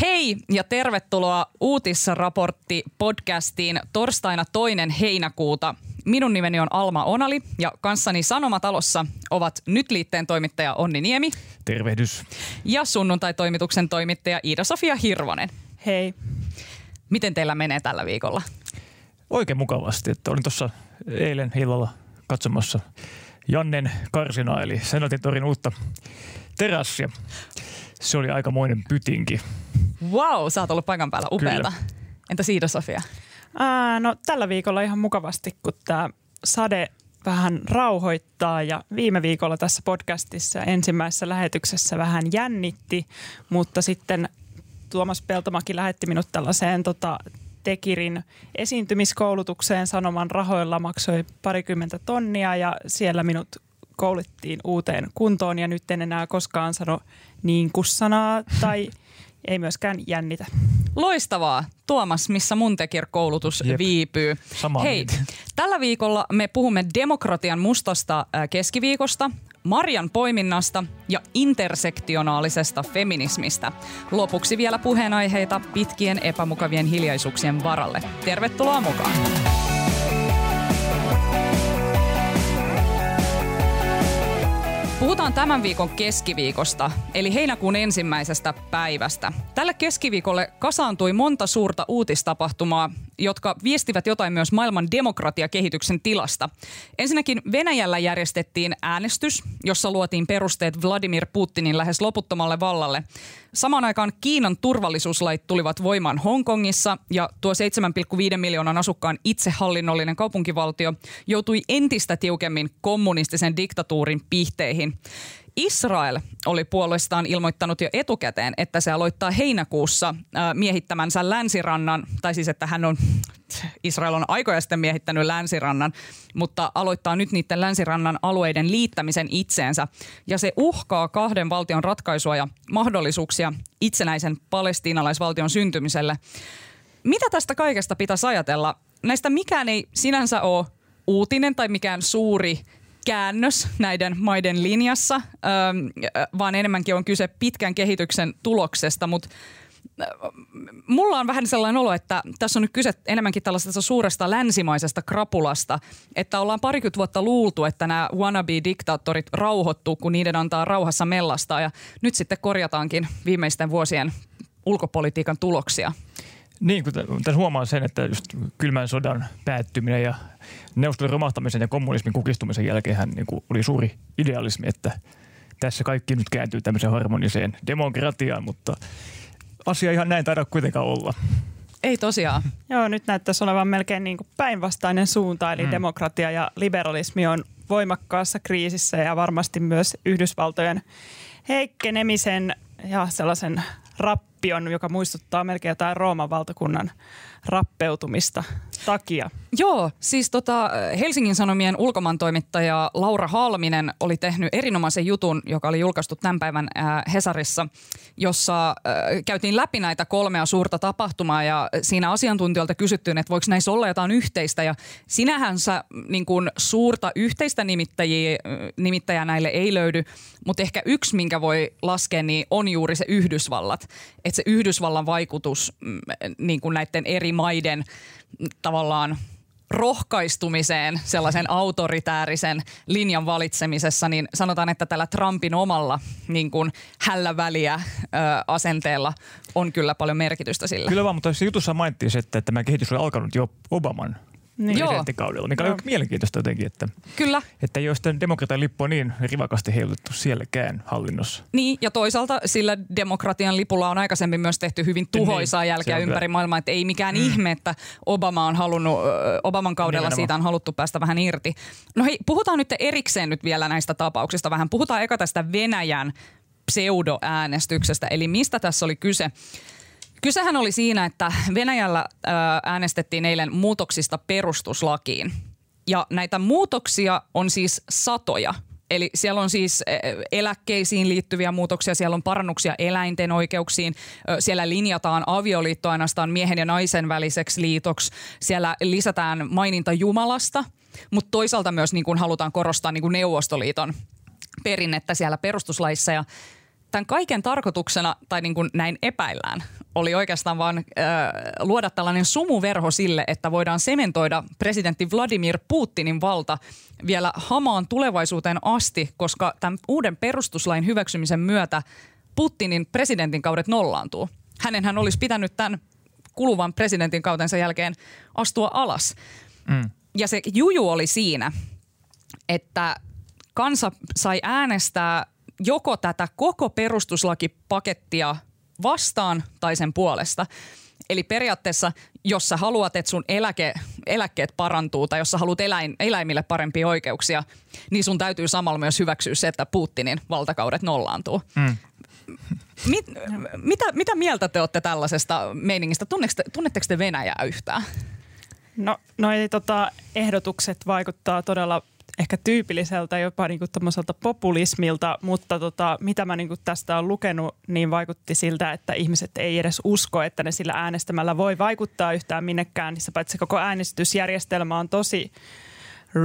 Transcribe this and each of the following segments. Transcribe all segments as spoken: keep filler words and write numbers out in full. Hei ja tervetuloa Uutisraportti-podcastiin torstaina toinen heinäkuuta. Minun nimeni on Alma Onali ja kanssani Sanomatalossa ovat nyt liitteen toimittaja Onni Niemi. Tervehdys. Ja sunnuntai-toimituksen toimittaja Iida-Sofia Hirvonen. Hei. Miten teillä menee tällä viikolla? Oikein mukavasti. Että olin tuossa eilen illalla katsomassa Jannen Karsinaa eli Senaatintorin uutta terassia. Se oli aikamoinen pytinki. Wow, sä oot ollut paikan päällä, upeata. Entä Iida-Sofia? Ää, no tällä viikolla ihan mukavasti, kun tää sade vähän rauhoittaa ja viime viikolla tässä podcastissa ensimmäisessä lähetyksessä vähän jännitti, mutta sitten Tuomas Peltomäki lähetti minut tällaiseen tota, Tekirin esiintymiskoulutukseen Sanoman rahoilla, maksoi parikymmentä tonnia ja siellä minut koulittiin uuteen kuntoon ja nyt en enää koskaan sano niin kuin sanaa tai ei myöskään jännitä. Loistavaa. Tuomas, missä mun tekirkoulutus Jep. viipyy. Samaa Hei, niitä. Tällä viikolla me puhumme demokratian mustasta keskiviikosta, Marjan poiminnasta ja intersektionaalisesta feminismistä. Lopuksi vielä puheenaiheita pitkien epämukavien hiljaisuuksien varalle. Tervetuloa mukaan! Puhutaan tämän viikon keskiviikosta, eli heinäkuun ensimmäisestä päivästä. Tällä keskiviikolle kasaantui monta suurta uutistapahtumaa, jotka viestivät jotain myös maailman demokratiakehityksen tilasta. Ensinnäkin Venäjällä järjestettiin äänestys, jossa luotiin perusteet Vladimir Putinin lähes loputtomalle vallalle. Samaan aikaan Kiinan turvallisuuslait tulivat voimaan Hongkongissa ja tuo seitsemän pilkku viisi miljoonan asukkaan itsehallinnollinen kaupunkivaltio joutui entistä tiukemmin kommunistisen diktatuurin pihteihin. Israel oli puolestaan ilmoittanut jo etukäteen, että se aloittaa heinäkuussa miehittämänsä länsirannan, tai siis että hän on, Israel on aikoja sitten miehittänyt länsirannan, mutta aloittaa nyt niiden länsirannan alueiden liittämisen itseensä. Ja se uhkaa kahden valtion ratkaisua ja mahdollisuuksia itsenäisen palestiinalaisvaltion syntymiselle. Mitä tästä kaikesta pitäisi ajatella? Näistä mikään ei sinänsä ole uutinen tai mikään suuri käännös näiden maiden linjassa, vaan enemmänkin on kyse pitkän kehityksen tuloksesta, mutta mulla on vähän sellainen olo, että tässä on nyt kyse enemmänkin tällaisesta suuresta länsimaisesta krapulasta, että ollaan parikymmentä vuotta luultu, että nämä wannabe-diktaattorit rauhoittuu, kun niiden antaa rauhassa mellastaa ja nyt sitten korjataankin viimeisten vuosien ulkopolitiikan tuloksia. Niin, kun tässä huomaa sen, että just kylmän sodan päättyminen ja neuvostojen romahtamisen ja kommunismin kukistumisen jälkeenhän niin kuin oli suuri idealismi, että tässä kaikki nyt kääntyy tämmöiseen harmoniseen demokratiaan, mutta asia ihan näin taida kuitenkaan olla. Ei tosiaan. Joo, nyt näyttäisi olevan melkein niin kuin päinvastainen suunta, eli mm. demokratia ja liberalismi on voimakkaassa kriisissä ja varmasti myös Yhdysvaltojen heikkenemisen ja sellaisen rappion, joka muistuttaa melkein jotain Rooman valtakunnan rappeutumista takia. Joo, siis tota, Helsingin Sanomien ulkomaantoimittaja Laura Halminen oli tehnyt erinomaisen jutun, joka oli julkaistu tämän päivän äh, Hesarissa, jossa äh, käytiin läpi näitä kolmea suurta tapahtumaa ja siinä asiantuntijoilta kysyttiin, että voiko näissä olla jotain yhteistä ja sinähänsä niin kuin suurta yhteistä nimittäjiä, nimittäjää näille ei löydy, mutta ehkä yksi, minkä voi laskea, niin on juuri se Yhdysvallat, että se Yhdysvallan vaikutus niin kuin näiden eri maiden tavallaan rohkaistumiseen sellaisen autoritäärisen linjan valitsemisessa, niin sanotaan, että tällä Trumpin omalla niin kuin hälläväliä ö, asenteella on kyllä paljon merkitystä sillä. Kyllä vaan, mutta se jutussa mainittiin se, että tämä kehitys oli alkanut jo Obaman niin. presidenttikaudella, mikä on aika mielenkiintoista jotenkin, että, kyllä. että ei ole sitä demokratian lippua niin rivakasti heilutettu sielläkään hallinnossa. Niin, ja toisaalta sillä demokratian lipulla on aikaisemmin myös tehty hyvin tuhoisaa niin, jälkeä ympäri maailmaa, että ei mikään mm. ihme, että Obama on halunnut, Obaman kaudella niin, siitä on haluttu päästä vähän irti. No hei, puhutaan nyt erikseen nyt vielä näistä tapauksista vähän. Puhutaan eka tästä Venäjän pseudoäänestyksestä, eli mistä tässä oli kyse? Kysehän oli siinä, että Venäjällä äänestettiin eilen muutoksista perustuslakiin. Ja näitä muutoksia on siis satoja. Eli siellä on siis eläkkeisiin liittyviä muutoksia, siellä on parannuksia eläinten oikeuksiin, siellä linjataan avioliitto ainoastaan miehen ja naisen väliseksi liitoksi, siellä lisätään maininta Jumalasta, mutta toisaalta myös niin kuin halutaan korostaa niin kuin Neuvostoliiton perinnettä siellä perustuslaissa ja tämän kaiken tarkoituksena, tai niin kuin näin epäillään, oli oikeastaan vaan äh, luoda tällainen sumuverho sille, että voidaan sementoida presidentti Vladimir Putinin valta vielä hamaan tulevaisuuteen asti, koska tämän uuden perustuslain hyväksymisen myötä Putinin presidentinkaudet nollaantuu. Hänenhän olisi pitänyt tämän kuluvan presidentinkautensa jälkeen astua alas. Mm. Ja se juju oli siinä, että kansa sai äänestää joko tätä koko perustuslakipakettia vastaan tai sen puolesta. Eli periaatteessa, jos sä haluat, että sun eläke, eläkkeet parantuu tai jos sä haluat eläin, eläimille parempia oikeuksia, niin sun täytyy samalla myös hyväksyä se, että Putinin valtakaudet nollaantuu. Mm. Mit, mitä, mitä mieltä te olette tällaisesta meiningistä? Tunnetteko te Venäjää yhtään? No, no ei, tota, ehdotukset vaikuttaa todella ehkä tyypilliseltä, jopa niinku tommoselta populismilta, mutta tota, mitä mä niinku tästä on lukenut, niin vaikutti siltä, että ihmiset ei edes usko, että ne sillä äänestämällä voi vaikuttaa yhtään minnekään. Niissä paitsi koko äänestysjärjestelmä on tosi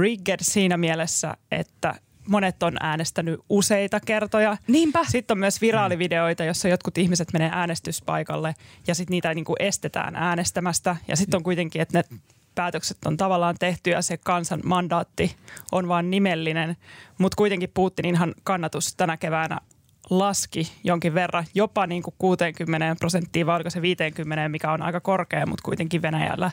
rigged siinä mielessä, että monet on äänestänyt useita kertoja. Niinpä. Sitten on myös viraalivideoita, jossa jotkut ihmiset menee äänestyspaikalle ja sitten niitä niinku estetään äänestämästä. Ja sitten on kuitenkin, että ne päätökset on tavallaan tehty ja se kansan mandaatti on vaan nimellinen. Mutta kuitenkin Putininhan kannatus tänä keväänä laski jonkin verran, jopa niinku kuusikymmentä prosenttia vai oliko se viisikymmentä, mikä on aika korkea, mutta kuitenkin Venäjällä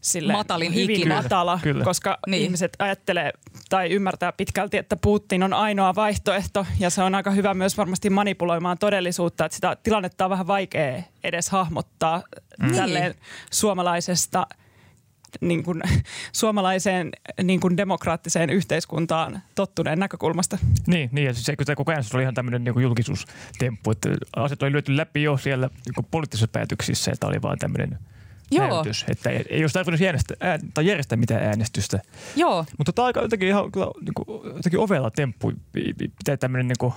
silleen matalin hyvin ikinä. Matala, kyllä, kyllä. Koska niin. Ihmiset ajattelee tai ymmärtää pitkälti, että Putin on ainoa vaihtoehto ja se on aika hyvä myös varmasti manipuloimaan todellisuutta, että sitä tilannetta on vähän vaikea edes hahmottaa mm. tälleen suomalaisesta niin kuin, suomalaiseen niin kuin demokraattiseen yhteiskuntaan tottuneen näkökulmasta. Niin, niin ja se koko äänestys oli ihan tämmöinen niin kuin julkisuustemppu, että asiat oli lyöty läpi jo siellä niin poliittisissa päätöksissä, että oli vaan tämmöinen näytös, että ei, ei olisi tarvinnut järjestää, ää, tai järjestää mitään äänestystä. Joo. Mutta tämä on aika jotenkin ihan niin kuin, jotenkin ovella temppu, pitää tämmöinen niin kuin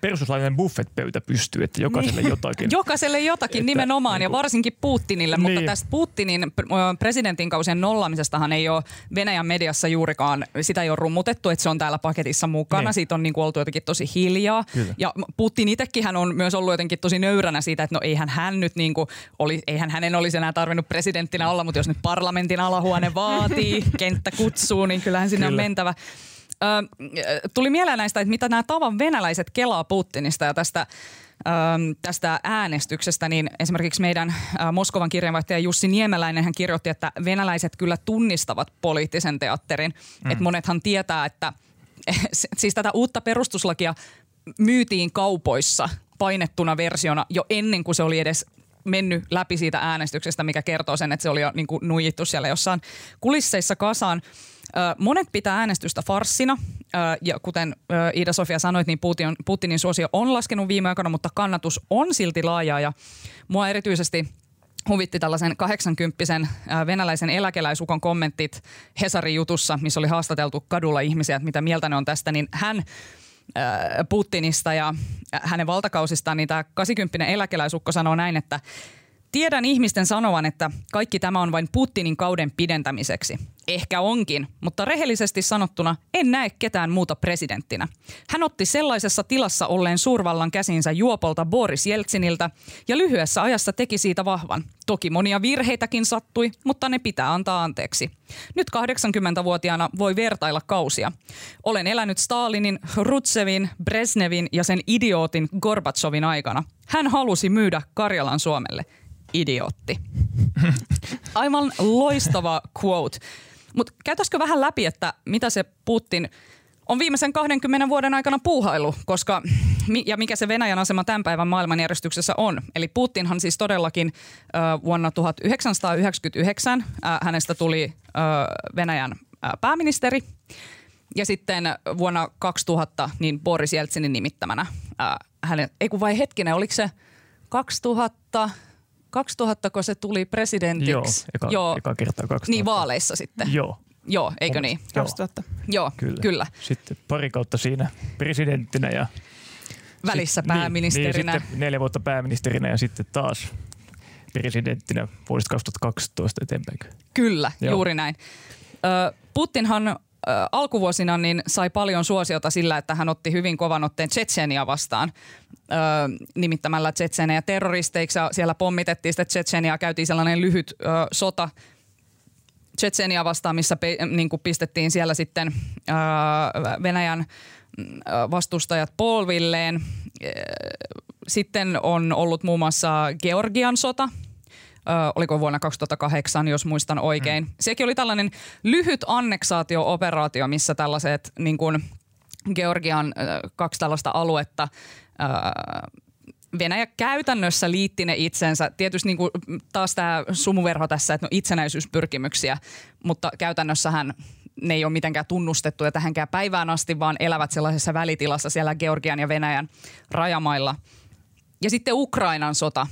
perustuslainen buffetpöytä pystyy, että jokaiselle niin. jotakin. Jokaiselle jotakin että, nimenomaan niin kuin, ja varsinkin Putinille, niin. Mutta tästä Putinin presidentinkausien nollaamisestahan ei ole Venäjän mediassa juurikaan, sitä ei ole rummutettu, että se on täällä paketissa mukana. Niin. Siitä on niin kuin oltu jotenkin tosi hiljaa. Kyllä. Ja Putin itsekin hän on myös ollut jotenkin tosi nöyränä siitä, että no eihän hän nyt niin kuin, oli, eihän hänen olisi enää tarvinnut presidenttinä olla, mutta jos nyt parlamentin alahuone vaatii, kenttä kutsuu, niin kyllähän sinne Kyllä. on mentävä. Tuli mieleen näistä, että mitä nämä tavan venäläiset kelaa Putinista ja tästä, tästä äänestyksestä, niin esimerkiksi meidän Moskovan kirjeenvaihtaja Jussi Niemeläinen hän kirjoitti, että venäläiset kyllä tunnistavat poliittisen teatterin. Mm. Että monethan tietää, että siis tätä uutta perustuslakia myytiin kaupoissa painettuna versiona jo ennen kuin se oli edes mennyt läpi siitä äänestyksestä, mikä kertoo sen, että se oli jo niin kuin nuijittu siellä jossain kulisseissa kasaan. Monet pitää äänestystä farssina, ja kuten Iida-Sofia sanoit, niin Putin, Putinin suosio on laskenut viime aikoina, mutta kannatus on silti laajaa, ja mua erityisesti huvitti tällaisen kahdeksankymppisen venäläisen eläkeläisukon kommentit Hesarin jutussa, missä oli haastateltu kadulla ihmisiä, että mitä mieltä ne on tästä, niin hän Putinista ja hänen valtakausistaan, niin tämä kahdeksankymppinen eläkeläisukko sanoo näin, että tiedän ihmisten sanovan, että kaikki tämä on vain Putinin kauden pidentämiseksi. Ehkä onkin, mutta rehellisesti sanottuna en näe ketään muuta presidenttinä. Hän otti sellaisessa tilassa olleen suurvallan käsiinsä juopolta Boris Jeltsiniltä ja lyhyessä ajassa teki siitä vahvan. Toki monia virheitäkin sattui, mutta ne pitää antaa anteeksi. Nyt kahdeksankymmentävuotiaana voi vertailla kausia. Olen elänyt Stalinin, Hrutsevin, Brezhnevin ja sen idiootin Gorbatsovin aikana. Hän halusi myydä Karjalan Suomelle. Idiootti. Aivan loistava quote. Mutta käytäisikö vähän läpi, että mitä se Putin on viimeisen kahdenkymmenen vuoden aikana puuhailu, koska, ja mikä se Venäjän asema tämän päivän maailmanjärjestyksessä on. Eli Putinhan siis todellakin äh, vuonna tuhatyhdeksänsataayhdeksänkymmentäyhdeksän äh, hänestä tuli äh, Venäjän äh, pääministeri, ja sitten vuonna kaksituhatta niin Boris Jeltsinin nimittämänä. Äh, hänen, ei kun vai hetkinen, oliko se kaksituhatta... kaksituhatta, kun se tuli presidentiksi. Joo, eka, Joo. eka kertaa kaksituhatta. Niin vaaleissa sitten. Joo. Joo, eikö niin? kaksituhatta. Joo, kyllä. kyllä. Sitten pari kautta siinä presidenttinä ja välissä sit, pääministerinä. Niin, niin, sitten neljä vuotta pääministerinä ja sitten taas presidenttinä vuodesta kaksituhattakaksitoista eteenpäin. Kyllä, Joo. juuri näin. Putinhan alkuvuosina niin sai paljon suosiota sillä, että hän otti hyvin kovan otteen Tsetseniä vastaan ö, nimittämällä Tsetsenejä terroristeiksi. Siellä pommitettiin sitä Tsetseniä, käytiin sellainen lyhyt ö, sota Tsetseniä vastaan, missä pe, niin kuin pistettiin siellä sitten ö, Venäjän vastustajat polvilleen. Sitten on ollut muun muassa Georgian sota. Ö, oliko vuonna kaksituhattakahdeksan, jos muistan oikein. Mm. Sekin oli tällainen lyhyt anneksaatio-operaatio, missä tällaiset niin kuin Georgian ö, kaksi tällaista aluetta ö, Venäjä käytännössä liitti ne itsensä. Tietysti niin kuin taas tämä sumuverho tässä, että no itsenäisyyspyrkimyksiä, mutta käytännössähän ne ei ole mitenkään tunnustettuja tähänkään päivään asti, vaan elävät sellaisessa välitilassa siellä Georgian ja Venäjän rajamailla. Ja sitten Ukrainan sota.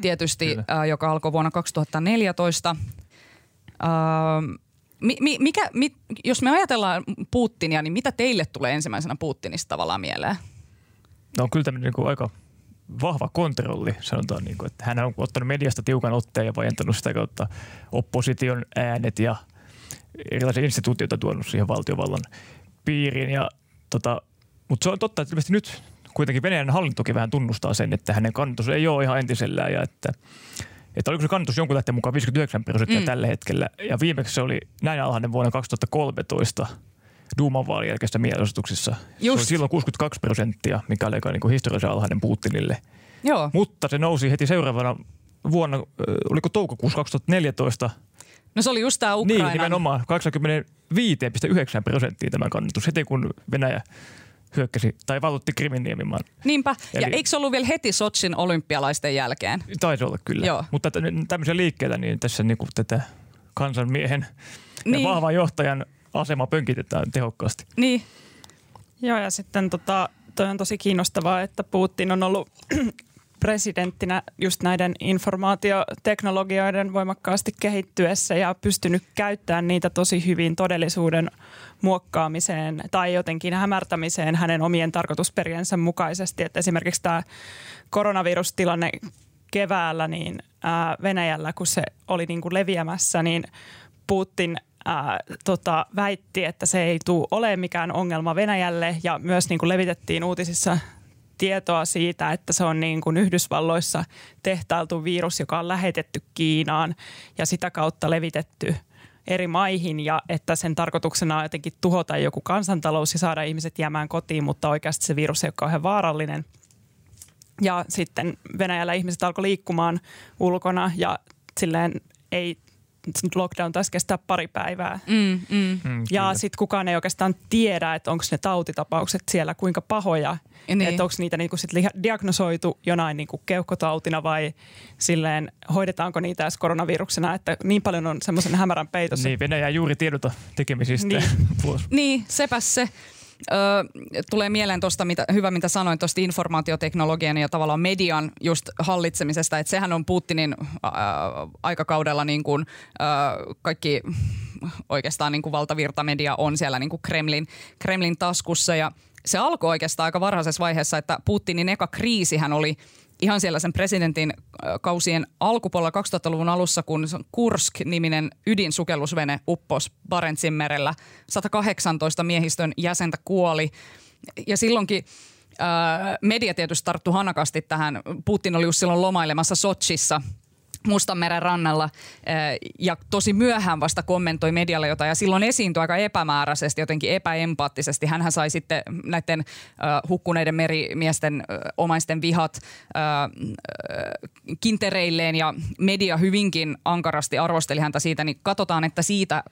Tietysti, äh, joka alkoi vuonna kaksituhattaneljätoista. Äh, mi, mi, mikä, mi, jos me ajatellaan Putinia, niin mitä teille tulee ensimmäisenä Putinista tavallaan mieleen? No on kyllä tämmöinen niin aika vahva kontrolli, sanotaan. Niin kuin, että hän on ottanut mediasta tiukan otteen ja vajentanut sitä kautta opposition äänet ja erilaisia instituutioita tuonut siihen valtiovallan piiriin. Ja, tota, mutta se on totta, että ilmeisesti nyt kuitenkin Venäjän hallintokin vähän tunnustaa sen, että hänen kannatus ei ole ihan entisellään ja että, että oliko se kannatus jonkun lähteen mukaan viisikymmentäyhdeksän prosenttia mm. tällä hetkellä. Ja viimeksi se oli näin alhainen vuonna kaksituhattakolmetoista Duuman vaalien jälkeisessä mielenosoituksessa. Se oli silloin kuusikymmentäkaksi prosenttia, mikä oli niin kuin historiallisen alhainen Putinille. Joo. Mutta se nousi heti seuraavana vuonna, oliko toukokuussa kaksituhattaneljätoista. No se oli just tämä Ukraina. Niin, nimenomaan kaksikymmentäviisi pilkku yhdeksän prosenttia tämä kannatus heti kun Venäjä hyökkäsi tai valutti Krimin niemimaan. Niinpä. Eli, ja eikö se ollut vielä heti Sotsin olympialaisten jälkeen? Taisi olla kyllä. Joo. Mutta tämmöisiä liikkeitä, niin tässä niinku tätä kansanmiehen niin. ja vahvan johtajan asema pönkitetään tehokkaasti. Niin. Joo, ja sitten tota, toi on tosi kiinnostavaa, että Putin on ollut presidenttinä just näiden informaatioteknologioiden voimakkaasti kehittyessä ja pystynyt käyttämään niitä tosi hyvin todellisuuden muokkaamiseen tai jotenkin hämärtämiseen hänen omien tarkoitusperiensä mukaisesti. Että esimerkiksi tämä koronavirustilanne keväällä niin ää, Venäjällä, kun se oli niin kuin leviämässä, niin Putin ää, tota, väitti, että se ei tule ole mikään ongelma Venäjälle ja myös niin kuin levitettiin uutisissa tietoa siitä, että se on niin kuin Yhdysvalloissa tehtailtu virus, joka on lähetetty Kiinaan ja sitä kautta levitetty eri maihin ja että sen tarkoituksena on jotenkin tuhota joku kansantalous ja saada ihmiset jäämään kotiin, mutta oikeasti se virus ei ole kauhean vaarallinen. Ja sitten Venäjällä ihmiset alkoi liikkumaan ulkona ja silleen ei lockdown taisi kestää pari päivää. Mm, mm. Mm, ja sitten kukaan ei oikeastaan tiedä, että onko ne tautitapaukset siellä kuinka pahoja. Niin. Että onko niitä niinku sit diagnosoitu jonain niinku keuhkotautina vai silleen hoidetaanko niitä edes koronaviruksena. Että niin paljon on semmoisen hämärän peitossa. Niin, Venäjä juuri tiedota tekemisistä. Niin, niin sepä se. Öö, tulee mieleen tuosta, mitä, hyvä mitä sanoin, tuosta informaatioteknologian ja tavallaan median just hallitsemisesta, että sehän on Putinin öö, aikakaudella niin kuin öö, kaikki oikeastaan niin kuin valtavirtamedia on siellä niin kuin Kremlin, Kremlin taskussa ja se alkoi oikeastaan aika varhaisessa vaiheessa, että Putinin eka kriisihän oli ihan siellä sen presidentin kausien alkupuolella kaksituhattaluvun alussa, kun Kursk-niminen ydinsukellusvene upposi Barentsin merellä. sata kahdeksantoista miehistön jäsentä kuoli. Ja silloinkin ää, media tietysti tarttui hanakasti tähän. Putin oli just silloin lomailemassa Sotsissa Mustanmeren rannalla ää, ja tosi myöhään vasta kommentoi medialle jotain. Ja silloin esiintyi aika epämääräisesti, jotenkin epäempaattisesti. Hänhän sai sitten näiden ää, hukkuneiden merimiesten ää, omaisten vihat ää, ää, kintereilleen ja media hyvinkin ankarasti arvosteli häntä siitä. Niin katsotaan, että siitä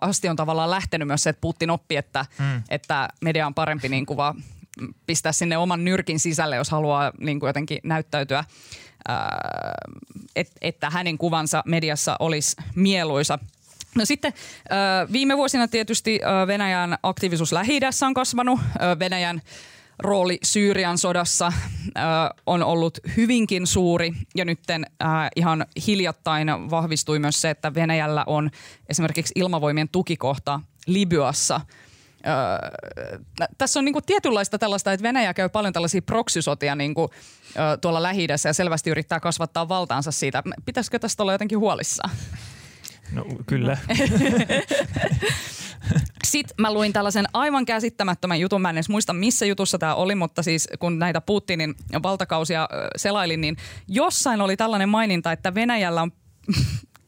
asti on tavallaan lähtenyt myös se, että Putin oppi, että, mm. että media on parempi niin kuin vaan pistää sinne oman nyrkin sisälle, jos haluaa niin kuin jotenkin näyttäytyä. Et, että hänen kuvansa mediassa olisi mieluisa. No sitten viime vuosina tietysti Venäjän aktiivisuus Lähi-idässä on kasvanut. Venäjän rooli Syyrian sodassa on ollut hyvinkin suuri ja nyt ihan hiljattain vahvistui myös se, että Venäjällä on esimerkiksi ilmavoimien tukikohta Libyassa. Öö, tässä on niinku tietynlaista tällaista, että Venäjä käy paljon tällaisia proksisotia niinku, öö, tuolla Lähi-idässä ja selvästi yrittää kasvattaa valtaansa siitä. Pitäisikö tästä olla jotenkin huolissaan? No kyllä. Sitten mä luin tällaisen aivan käsittämättömän jutun. Mä en edes muista, missä jutussa tämä oli, mutta siis kun näitä Putinin valtakausia selailin, niin jossain oli tällainen maininta, että Venäjällä on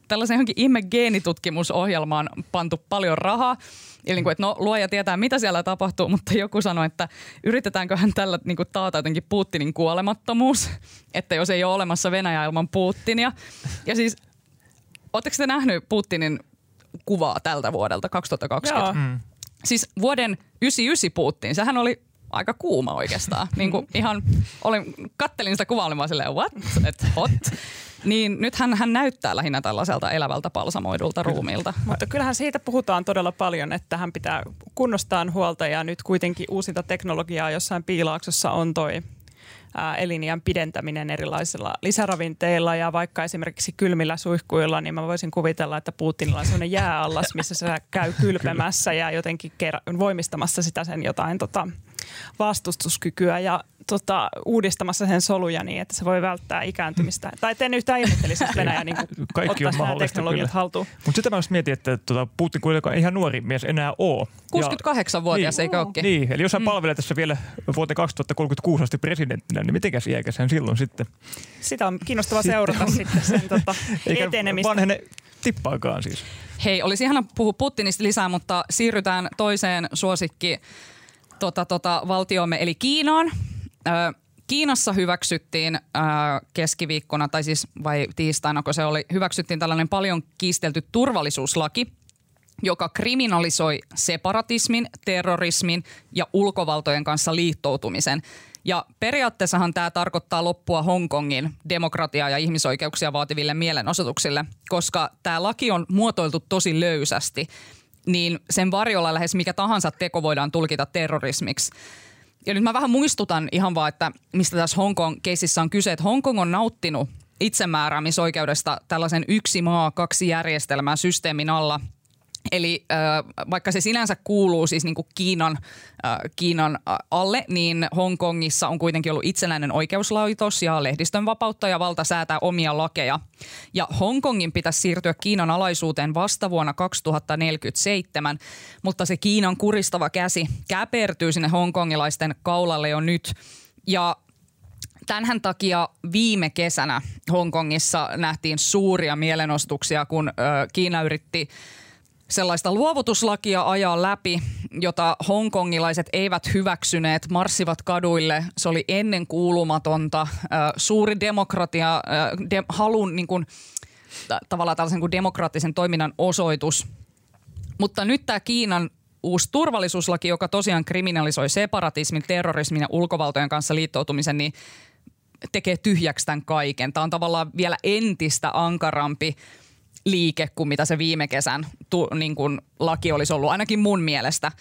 tällaisen johonkin ihme geenitutkimusohjelmaan pantu paljon rahaa. Eli niin kuin, että no, luoja tietää, mitä siellä tapahtuu, mutta joku sanoi, että yritetäänköhän tällä niin kuin taata jotenkin Putinin kuolemattomuus, että jos ei ole olemassa Venäjä ilman Putinia. Ja siis, ootteko te nähnyt Putinin kuvaa tältä vuodelta kaksituhattakaksikymmentä? Mm. Siis vuoden yhdeksänkymmentäyhdeksän Putin, sehän oli aika kuuma oikeastaan. niin kuin ihan, olin, kattelin sitä kuvaa, olin vaan silleen, what, et hot. Niin nyt hän, hän näyttää lähinnä tällaiselta elävältä palsamoidulta ruumiilta. Mutta kyllähän siitä puhutaan todella paljon, että hän pitää kunnostaan huolta ja nyt kuitenkin uusinta teknologiaa jossain piilaaksossa on toi ää, eliniän pidentäminen erilaisilla lisäravinteilla ja vaikka esimerkiksi kylmillä suihkuilla, niin mä voisin kuvitella, että Putinilla on sellainen jääallas, missä se käy kylpemässä ja jotenkin kerä- voimistamassa sitä sen jotain tota, vastustuskykyä ja Tota, uudistamassa sen soluja niin, että se voi välttää ikääntymistä. Tai en yhtään ihmettelisi, että Venäjä niin ottaisi nämä teknologiat haltuun. Mutta sitä mä mietin, että tuota, Putin kuitenkaan ei ihan nuori mies enää ole. kuusikymmentäkahdeksanvuotias niin, eikä ookin. Niin, eli jos hän mm. palvelee tässä vielä vuoteen kaksituhattakolmekymmentäkuusi asti presidenttinä, niin mitenkäs iäkäs hän silloin sitten? Sitä on kiinnostavaa seurata sitten sen tota, etenemistä. Vanhene tippaakaan siis. Hei, olisi ihana puhua Putinista lisää, mutta siirrytään toiseen suosikki tota, tota, valtiomme eli Kiinaan. Kiinassa hyväksyttiin keskiviikkona, tai siis vai tiistaina, kun se oli, hyväksyttiin tällainen paljon kiistelty turvallisuuslaki, joka kriminalisoi separatismin, terrorismin ja ulkovaltojen kanssa liittoutumisen. Ja periaatteessahan tämä tarkoittaa loppua Hongkongin demokratiaa ja ihmisoikeuksia vaativille mielenosoituksille, koska tämä laki on muotoiltu tosi löysästi, niin sen varjolla lähes mikä tahansa teko voidaan tulkita terrorismiksi. Ja nyt mä vähän muistutan ihan vaan, että mistä tässä Hongkong-keisissä on kyse, että Hongkong on nauttinut itsemääräämisoikeudesta tällaisen yksi maa, kaksi järjestelmää systeemin alla. Eli äh, vaikka se sinänsä kuuluu siis niin kuin Kiinan, äh, Kiinan alle, niin Hongkongissa on kuitenkin ollut itsenäinen oikeuslaitos ja lehdistön vapautta ja valta säätää omia lakeja. Ja Hongkongin pitäisi siirtyä Kiinan alaisuuteen vasta vuonna kaksituhattaneljäkymmentäseitsemän, mutta se Kiinan kuristava käsi käpertyy sinne hongkongilaisten kaulalle jo nyt. Ja tämän takia viime kesänä Hongkongissa nähtiin suuria mielenostuksia, kun äh, Kiina yritti sellaista luovutuslakia ajaa läpi, jota hongkongilaiset eivät hyväksyneet, marssivat kaduille. Se oli ennen kuulumatonta. Suuri demokratia, de, halun niin kuin, tavallaan tällaisen kuin demokraattisen toiminnan osoitus. Mutta nyt tämä Kiinan uusi turvallisuuslaki, joka tosiaan kriminalisoi separatismin, terrorismin ja ulkovaltojen kanssa liittoutumisen, niin tekee tyhjäksi tämän kaiken. Tämä on tavallaan vielä entistä ankarampi liike kuin mitä se viime kesän tu, niin kuin laki olisi ollut, ainakin mun mielestä.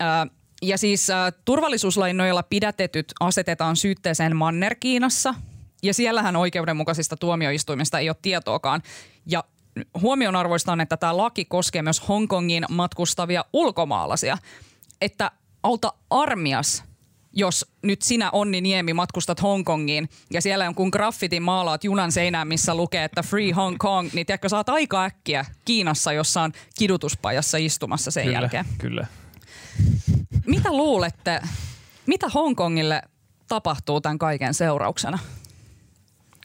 Ää, ja siis ää, turvallisuuslain nojalla pidätetyt asetetaan syytteeseen Manner-Kiinassa, ja siellähän oikeudenmukaisista tuomioistuimista ei ole tietoakaan. Ja huomionarvoista on, että tämä laki koskee myös Hongkongiin matkustavia ulkomaalaisia. Että auta armias, jos nyt sinä, Onni Niemi, matkustat Hongkongiin ja siellä jonkun graffitin maalaat junan seinään, missä lukee, että Free Hong Kong, niin tiedätkö, saat aika äkkiä Kiinassa, jossa on kidutuspajassa istumassa sen kyllä, jälkeen. Kyllä. Mitä luulette, mitä Hongkongille tapahtuu tämän kaiken seurauksena?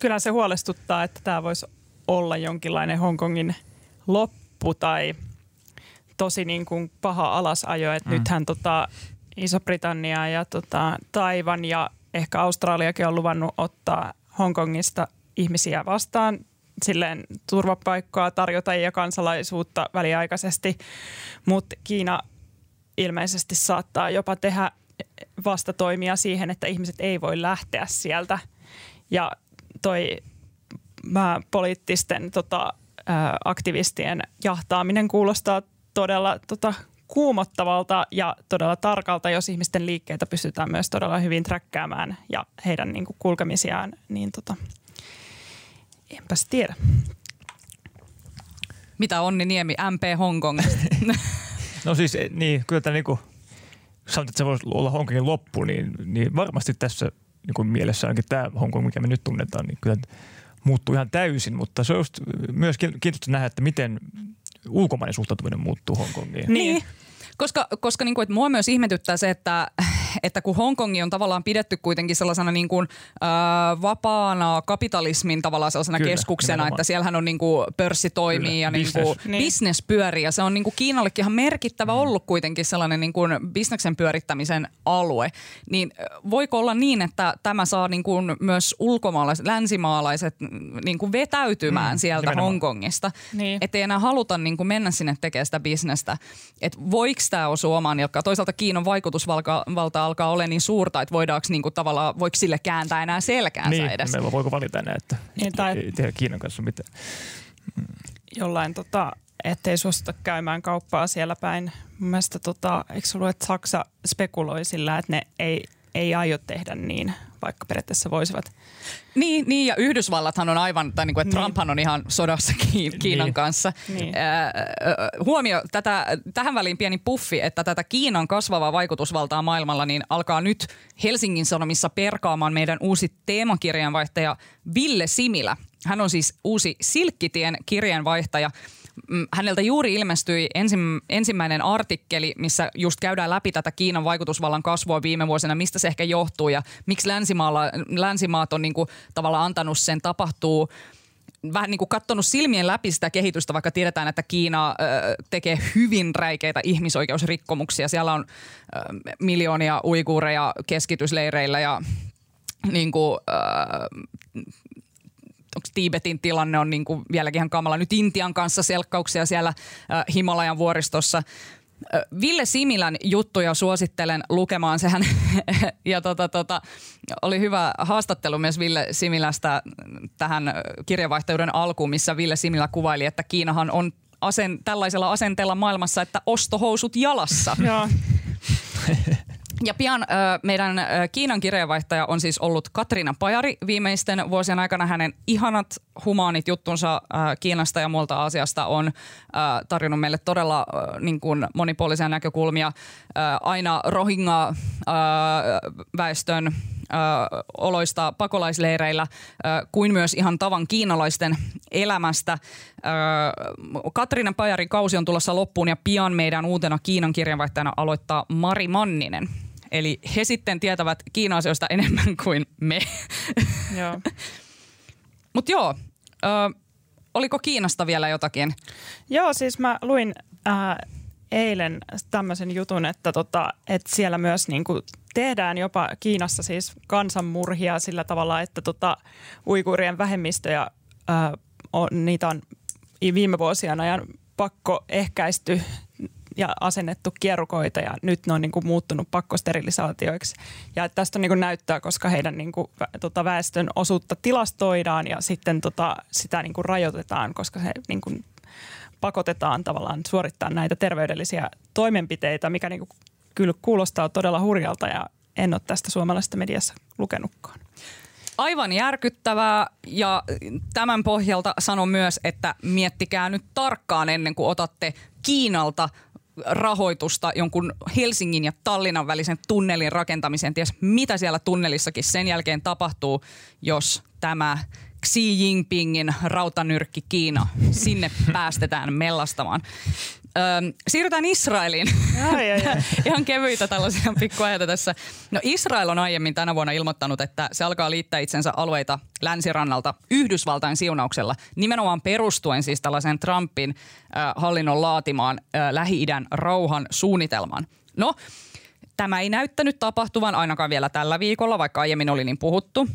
Kyllä se huolestuttaa, että tämä voisi olla jonkinlainen Hongkongin loppu tai tosi niin kuin paha alasajo, että mm. nythän tota Iso-Britannia ja tota, Taiwan ja ehkä Australiakin on luvannut ottaa Hongkongista ihmisiä vastaan, silleen turvapaikkaa tarjota ja kansalaisuutta väliaikaisesti, mutta Kiina ilmeisesti saattaa jopa tehdä vastatoimia siihen, että ihmiset ei voi lähteä sieltä. Ja toi mä, poliittisten tota, aktivistien jahtaaminen kuulostaa todella tota, kuumottavalta ja todella tarkalta, jos ihmisten liikkeitä pystytään myös todella hyvin träkkäämään ja heidän niin kuin kulkemisiaan, niin tota, enpäs tiedä. Mitä Onni Niemi, M P Hongkongista? No siis, niin, kyllä tämä niin kuin, sanotaan, että se voisi olla Hongkongin loppu, niin, niin varmasti tässä niin kuin mielessä ainakin tämä Hongkong, mikä me nyt tunnetaan, niin kyllä muuttuu ihan täysin, mutta se on just myös kiinnostavaa nähdä, että miten ulkomainen suhtautuminen muuttuu Hongkongiin. Niin. Koska, koska niin kuin, että mua myös ihmetyttää se, että, että kun Hongkongi on tavallaan pidetty kuitenkin sellaisena niin kuin, äh, vapaana kapitalismin tavallaan sellaisena Kyllä, keskuksena, nimenomaan. Että siellähän on niin kuin, pörssi toimii Kyllä, ja business. Niin kuin, niin. business pyörii. Ja se on niin kuin, Kiinallekin ihan merkittävä ollut kuitenkin sellainen niin kuin, bisneksen pyörittämisen alue. Niin voiko olla niin, että tämä saa niin kuin, myös ulkomaalaiset, länsimaalaiset niin kuin, vetäytymään mm, sieltä nimenomaan. Hongkongista? Niin. Ettei enää haluta niin kuin, mennä sinne tekemään sitä bisnestä. Että voiko tämä osuu omaan jalkaan? Toisaalta Kiinan vaikutusvalta alkaa olla niin suurta, että voidaanko niinku tavallaan, voiko sille kääntää enää selkäänsä niin, edes? Niin, voiko valita enää, että niin, tai ei tehdä Kiinan kanssa mitään. Jollain, tota, ettei suosta käymään kauppaa siellä päin. Mun mielestä, tota, eikö ollut, että Saksa spekuloi sillä, että ne ei, ei aio tehdä niin, vaikka periaatteessa voisivat. Niin, niin, ja Yhdysvallathan on aivan, tai niin kuin, että niin. Trumphan on ihan sodassa Kiin, Kiinan niin. kanssa. Niin. Äh, huomio, tätä, tähän väliin pieni puffi, että tätä Kiinan kasvavaa vaikutusvaltaa maailmalla, niin alkaa nyt Helsingin Sanomissa perkaamaan meidän uusi teemakirjeenvaihtaja Ville Similä. Hän on siis uusi Silkkitien kirjeenvaihtaja. Häneltä juuri ilmestyi ensimmäinen artikkeli, missä just käydään läpi tätä Kiinan vaikutusvallan kasvua viime vuosina, mistä se ehkä johtuu ja miksi länsimaat on niinku tavallaan antanut sen tapahtuu, vähän niin kuin katsonut silmien läpi sitä kehitystä, vaikka tiedetään, että Kiina tekee hyvin räikeitä ihmisoikeusrikkomuksia. Siellä on miljoonia uiguureja keskitysleireillä ja niinku Tiibetin tilanne on niin kuin vieläkin ihan kamala. Nyt Intian kanssa selkkauksia siellä äh, Himalajan vuoristossa. Äh, Ville Similän juttuja suosittelen lukemaan. Sehän ja tota, tota, oli hyvä haastattelu myös Ville Similästä tähän kirjeenvaihtajuuden alkuun, missä Ville Similä kuvaili, että Kiinahan on asen, tällaisella asenteella maailmassa, että ostohousut jalassa. Ja pian äh, meidän äh, Kiinan kirjeenvaihtaja on siis ollut Katriina Pajari viimeisten vuosien aikana. Hänen ihanat humaanit juttunsa äh, Kiinasta ja muualta Aasiasta on äh, tarjonnut meille todella äh, niin kuin monipuolisia näkökulmia. Äh, aina Rohingya-väestön äh, äh, oloista pakolaisleireillä, äh, kuin myös ihan tavan kiinalaisten elämästä. Äh, Katriina Pajarin kausi on tulossa loppuun ja pian meidän uutena Kiinan kirjeenvaihtajana aloittaa Mari Manninen. Eli he sitten tietävät Kiina-asioista enemmän kuin me. Joo. Mut joo, ö, oliko Kiinasta vielä jotakin? Joo, siis mä luin äh, eilen tämmöisen jutun, että tota, et siellä myös niinku tehdään jopa Kiinassa siis kansanmurhia sillä tavalla, että tota, uiguurien vähemmistöjä, äh, on, niitä on viime vuosien ajan pakko ehkäisty ja asennettu kierukoita ja nyt ne on niin kuin muuttunut pakkosterilisaatioiksi. Ja tästä on niin kuin näyttää, koska heidän niin kuin tota väestön osuutta tilastoidaan ja sitten tota sitä niin kuin rajoitetaan, koska he niin kuin pakotetaan tavallaan suorittaa näitä terveydellisiä toimenpiteitä, mikä niin kuin kyllä kuulostaa todella hurjalta ja en ole tästä suomalaisesta mediassa lukenutkaan. Aivan järkyttävää ja tämän pohjalta sanon myös, että miettikää nyt tarkkaan ennen kuin otatte Kiinalta rahoitusta jonkun Helsingin ja Tallinnan välisen tunnelin rakentamiseen. Ties mitä siellä tunnelissakin sen jälkeen tapahtuu, jos tämä Xi Jinpingin rautanyrkki Kiina sinne päästetään mellastamaan. Öö, siirrytään Israeliin. Ai, ai, ai. Ihan kevyitä tällaisia pikkuajaita tässä. No Israel on aiemmin tänä vuonna ilmoittanut, että se alkaa liittää itsensä alueita länsirannalta Yhdysvaltain siunauksella. Nimenomaan perustuen siis tällaisen Trumpin äh, hallinnon laatimaan äh, Lähi-idän rauhan suunnitelmaan. No, tämä ei näyttänyt tapahtuvan ainakaan vielä tällä viikolla, vaikka aiemmin oli niin puhuttu.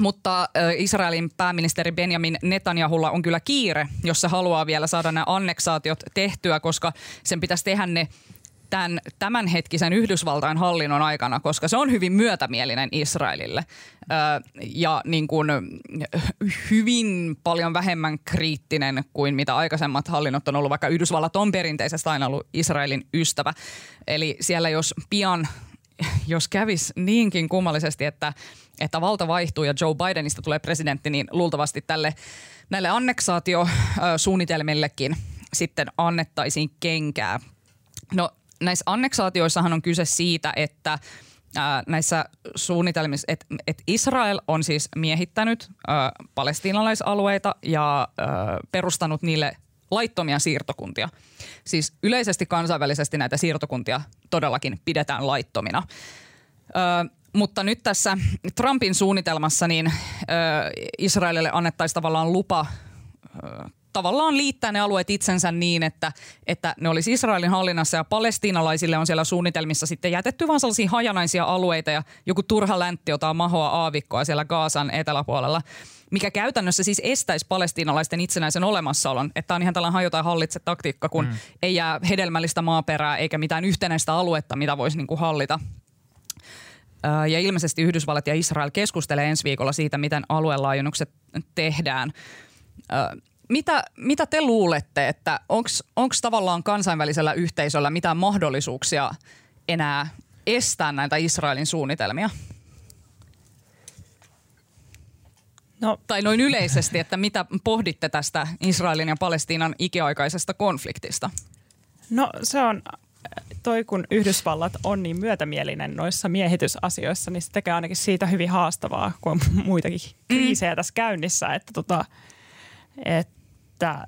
Mutta Israelin pääministeri Benjamin Netanyahulla on kyllä kiire, jos se haluaa vielä saada nämä anneksaatiot tehtyä, koska sen pitäisi tehdä ne tämän, tämänhetkisen Yhdysvaltain hallinnon aikana, koska se on hyvin myötämielinen Israelille ja niin kuin hyvin paljon vähemmän kriittinen kuin mitä aikaisemmat hallinnot on ollut, vaikka Yhdysvallat on perinteisesti aina ollut Israelin ystävä. Eli siellä jos pian... Jos kävisi niinkin kummallisesti, että, että valta vaihtuu ja Joe Bidenista tulee presidentti, niin luultavasti tälle, näille anneksaatiosuunnitelmillekin sitten annettaisiin kenkää. No näissä anneksaatioissahan on kyse siitä, että ää, näissä suunnitelmissa, että et Israel on siis miehittänyt ää, palestiinalaisalueita ja ää, perustanut niille laittomia siirtokuntia. Siis yleisesti kansainvälisesti näitä siirtokuntia todellakin pidetään laittomina. Öö, mutta nyt tässä Trumpin suunnitelmassa niin öö, Israelille annettaisiin tavallaan lupa öö, tavallaan liittää ne alueet itsensä niin, että, että ne olisi Israelin hallinnassa ja palestiinalaisille on siellä suunnitelmissa sitten jätetty vaan sellaisia hajanaisia alueita ja joku turha läntti jotain mahoa aavikkoa siellä Gaasan eteläpuolella, mikä käytännössä siis estäisi palestiinalaisten itsenäisen olemassaolon. Että on ihan tällainen hajotaan hallitse taktiikka, kun mm. ei jää hedelmällistä maaperää eikä mitään yhtenäistä aluetta, mitä voisi niin kuin hallita. Ja ilmeisesti Yhdysvallat ja Israel keskustelee ensi viikolla siitä, miten alueenlaajennukset tehdään. Mitä, mitä te luulette, että onko tavallaan kansainvälisellä yhteisöllä mitään mahdollisuuksia enää estää näitä Israelin suunnitelmia? No. Tai noin yleisesti, että mitä pohditte tästä Israelin ja Palestiinan ikiaikaisesta konfliktista? No se on toi, kun Yhdysvallat on niin myötämielinen noissa miehitysasioissa, niin se tekee ainakin siitä hyvin haastavaa, kun on muitakin kriisejä tässä käynnissä, että tota... Että,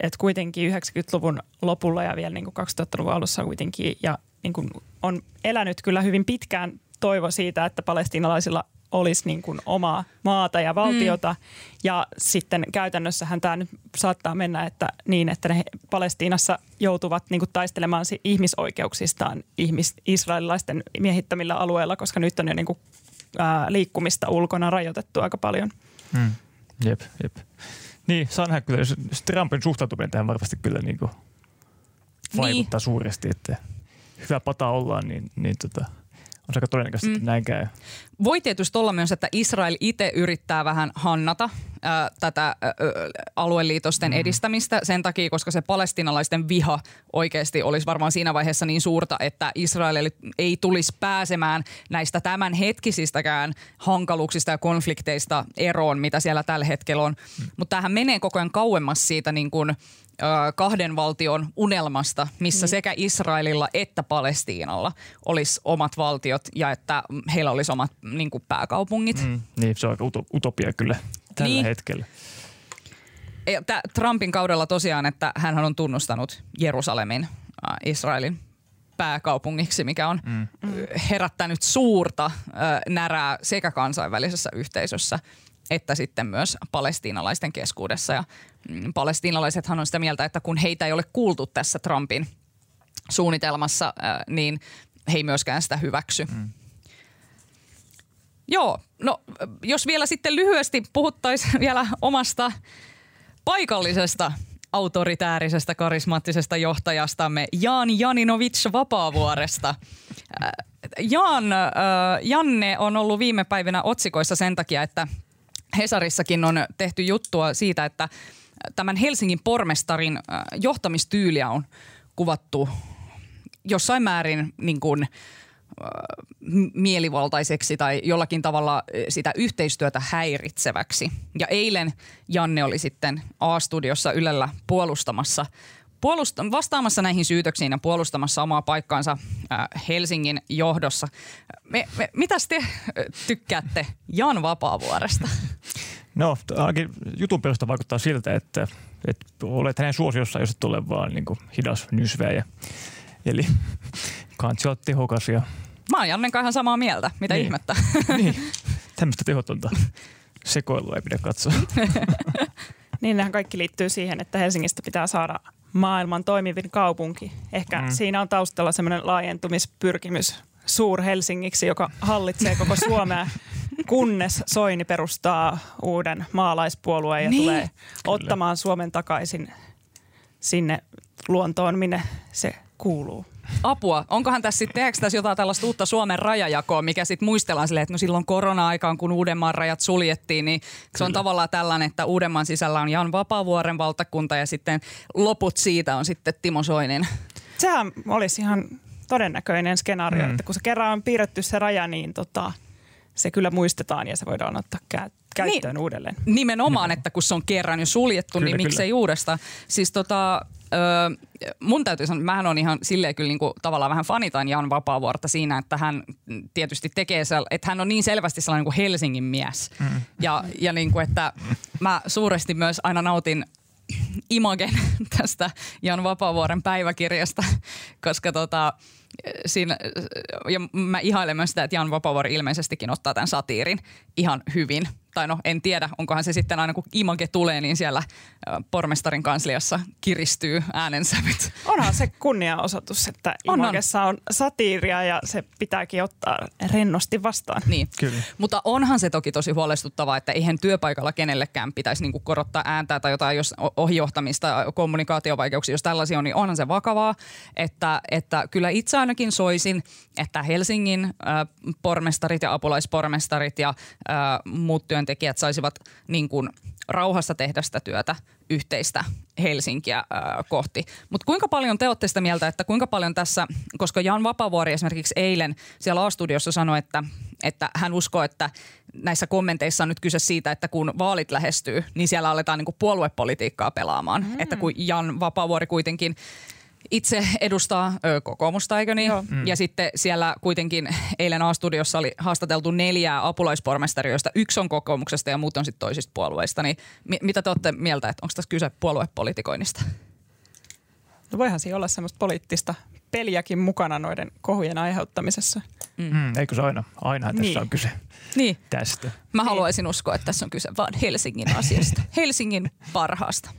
että kuitenkin yhdeksänkymmentäluvun lopulla ja vielä niin kuin kaksituhattaluvun alussa kuitenkin ja niin kuin on elänyt kyllä hyvin pitkään toivo siitä, että palestiinalaisilla olisi niin kuin omaa maata ja valtiota. Mm. Ja sitten käytännössähän tämä nyt saattaa mennä että niin, että ne Palestiinassa joutuvat niin kuin taistelemaan ihmisoikeuksistaan ihmis, israelilaisten miehittämillä alueilla, koska nyt on jo niin kuin, ää, liikkumista ulkona rajoitettu aika paljon. Mm. Jep, jep. Niin, saa nähdä kyllä. Trumpin suhtautuminen tähän varmasti kyllä niin kuin vaikuttaa niin suuresti, että hyvä pata ollaan, niin, niin tota, on aika todennäköisesti, että mm. näin käy. Voi tietysti olla myös, että Israel itse yrittää vähän hannata ää, tätä ää, alueliitosten mm. edistämistä sen takia, koska se palestiinalaisten viha oikeasti olisi varmaan siinä vaiheessa niin suurta, että Israel ei tulisi pääsemään näistä tämänhetkisistäkään hankaluuksista ja konflikteista eroon, mitä siellä tällä hetkellä on. Mm. Mutta tämähän menee koko ajan kauemmas siitä niin kuin, ää, kahden valtion unelmasta, missä mm. sekä Israelilla että Palestiinalla olisi omat valtiot ja että heillä olisi omat niin kuin pääkaupungit. Mm, niin, se on aika utopia kyllä tällä niin hetkellä. Tää Trumpin kaudella tosiaan, että hänhän on tunnustanut Jerusalemin äh, Israelin pääkaupungiksi, mikä on mm. herättänyt suurta äh, närää sekä kansainvälisessä yhteisössä että sitten myös palestiinalaisten keskuudessa. Ja mm, palestiinalaisethan on sitä mieltä, että kun heitä ei ole kuultu tässä Trumpin suunnitelmassa, äh, niin he ei myöskään sitä hyväksy. Mm. Joo, no jos vielä sitten lyhyesti puhuttaisiin vielä omasta paikallisesta autoritäärisestä karismaattisesta johtajastamme Jan Janinovic Vapaavuoresta. Jan, äh, Janne on ollut viime päivinä otsikoissa sen takia, että Hesarissakin on tehty juttua siitä, että tämän Helsingin pormestarin äh, johtamistyyliä on kuvattu jossain määrin niin kuin mielivaltaiseksi tai jollakin tavalla sitä yhteistyötä häiritseväksi. Ja eilen Janne oli sitten A-studiossa Ylellä puolustamassa, puolust- vastaamassa näihin syytöksiin ja puolustamassa omaa paikkaansa äh, Helsingin johdossa. Me, me, mitäs te tykkäätte Jan Vapaavuoresta? No, ainakin jutun perusta vaikuttaa siltä, että, että olet hänen suosiossa, jos et ole vaan niin kuin hidas nysväjä. Eli kansi olla tehokas ja... Mä oon Jannen kanssa ihan samaa mieltä. Mitä niin ihmettä? Niin. Tämmöistä tehotonta sekoilua ei pidä katsoa. Niin, nehän kaikki liittyy siihen, että Helsingistä pitää saada maailman toimivin kaupunki. Ehkä mm. siinä on taustalla semmoinen laajentumispyrkimys Suur-Helsingiksi, joka hallitsee koko Suomea, kunnes Soini perustaa uuden maalaispuolueen ja niin tulee ottamaan Suomen takaisin sinne luontoon, minne se kuuluu. Apua. Onkohan tässä sitten, tehdäänkö tässä jotain tällaista uutta Suomen rajajakoa, mikä sitten muistellaan silleen, että no silloin korona-aikaan, kun Uudenmaan rajat suljettiin, niin se on tavallaan tällainen, että Uudenmaan sisällä on Jan Vapaavuoren valtakunta ja sitten loput siitä on sitten Timo Soinin. Sehän olisi ihan todennäköinen skenaario, mm. että kun se kerran on piirretty se raja, niin tota, se kyllä muistetaan ja se voidaan ottaa käyttöön. Käyttöön niin, uudelleen. Nimenomaan, että kun se on kerran jo suljettu, kyllä, niin miksei kyllä uudestaan. Siis tota, ö, mun täytyy sanoa, että mähän on ihan silleen kyllä niinku, tavallaan vähän fanitan Jan Vapaavuorta siinä, että hän tietysti tekee, sel- että hän on niin selvästi sellainen kuin Helsingin mies. Mm. Ja, ja niinku, että mä suuresti myös aina nautin imagen tästä Jan Vapaavuoren päiväkirjasta, koska tota, siinä, ja mä ihailen myös sitä, että Jan Vapaavuori ilmeisestikin ottaa tämän satiirin ihan hyvin. Tai no en tiedä, onkohan se sitten aina kun image tulee, niin siellä pormestarin kansliassa kiristyy äänensävyt. Onhan se kunniaosoitus, että imagessa on satiiria ja se pitääkin ottaa rennosti vastaan. Niin, kyllä. Mutta onhan se toki tosi huolestuttavaa, että eihän työpaikalla kenellekään pitäisi niinku korottaa ääntää tai jotain jos ohjohtamista, kommunikaatiovaikeuksia, jos tällaisia on, niin onhan se vakavaa. Että, että kyllä itse ainakin soisin, että Helsingin äh, pormestarit ja apulaispormestarit ja äh, muut työn tekijät saisivat niin kuin rauhassa tehdä sitä työtä yhteistä Helsinkiä ää, kohti. Mutta kuinka paljon te olette sitä mieltä, että kuinka paljon tässä, koska Jan Vapaavuori esimerkiksi eilen siellä A-studiossa sanoi, että, että hän uskoo, että näissä kommenteissa on nyt kyse siitä, että kun vaalit lähestyy, niin siellä aletaan niin kuin puoluepolitiikkaa pelaamaan. Mm. Että kun Jan Vapaavuori kuitenkin itse edustaa ö, kokoomusta, eikö niin? Mm. Ja sitten siellä kuitenkin eilen A-studiossa oli haastateltu neljää apulaispormestariöistä. Yksi on kokoomuksesta ja muut on sitten toisista puolueista. Niin mi- mitä te olette mieltä, että onko tässä kyse puoluepolitikoinnista? No voihan siinä olla semmoista poliittista peliäkin mukana noiden kohujen aiheuttamisessa. Mm. Mm, eikö se aina? Aina tässä niin on kyse niin tästä. Mä haluaisin ei. uskoa, että tässä on kyse vaan Helsingin asiasta. Helsingin parhaasta.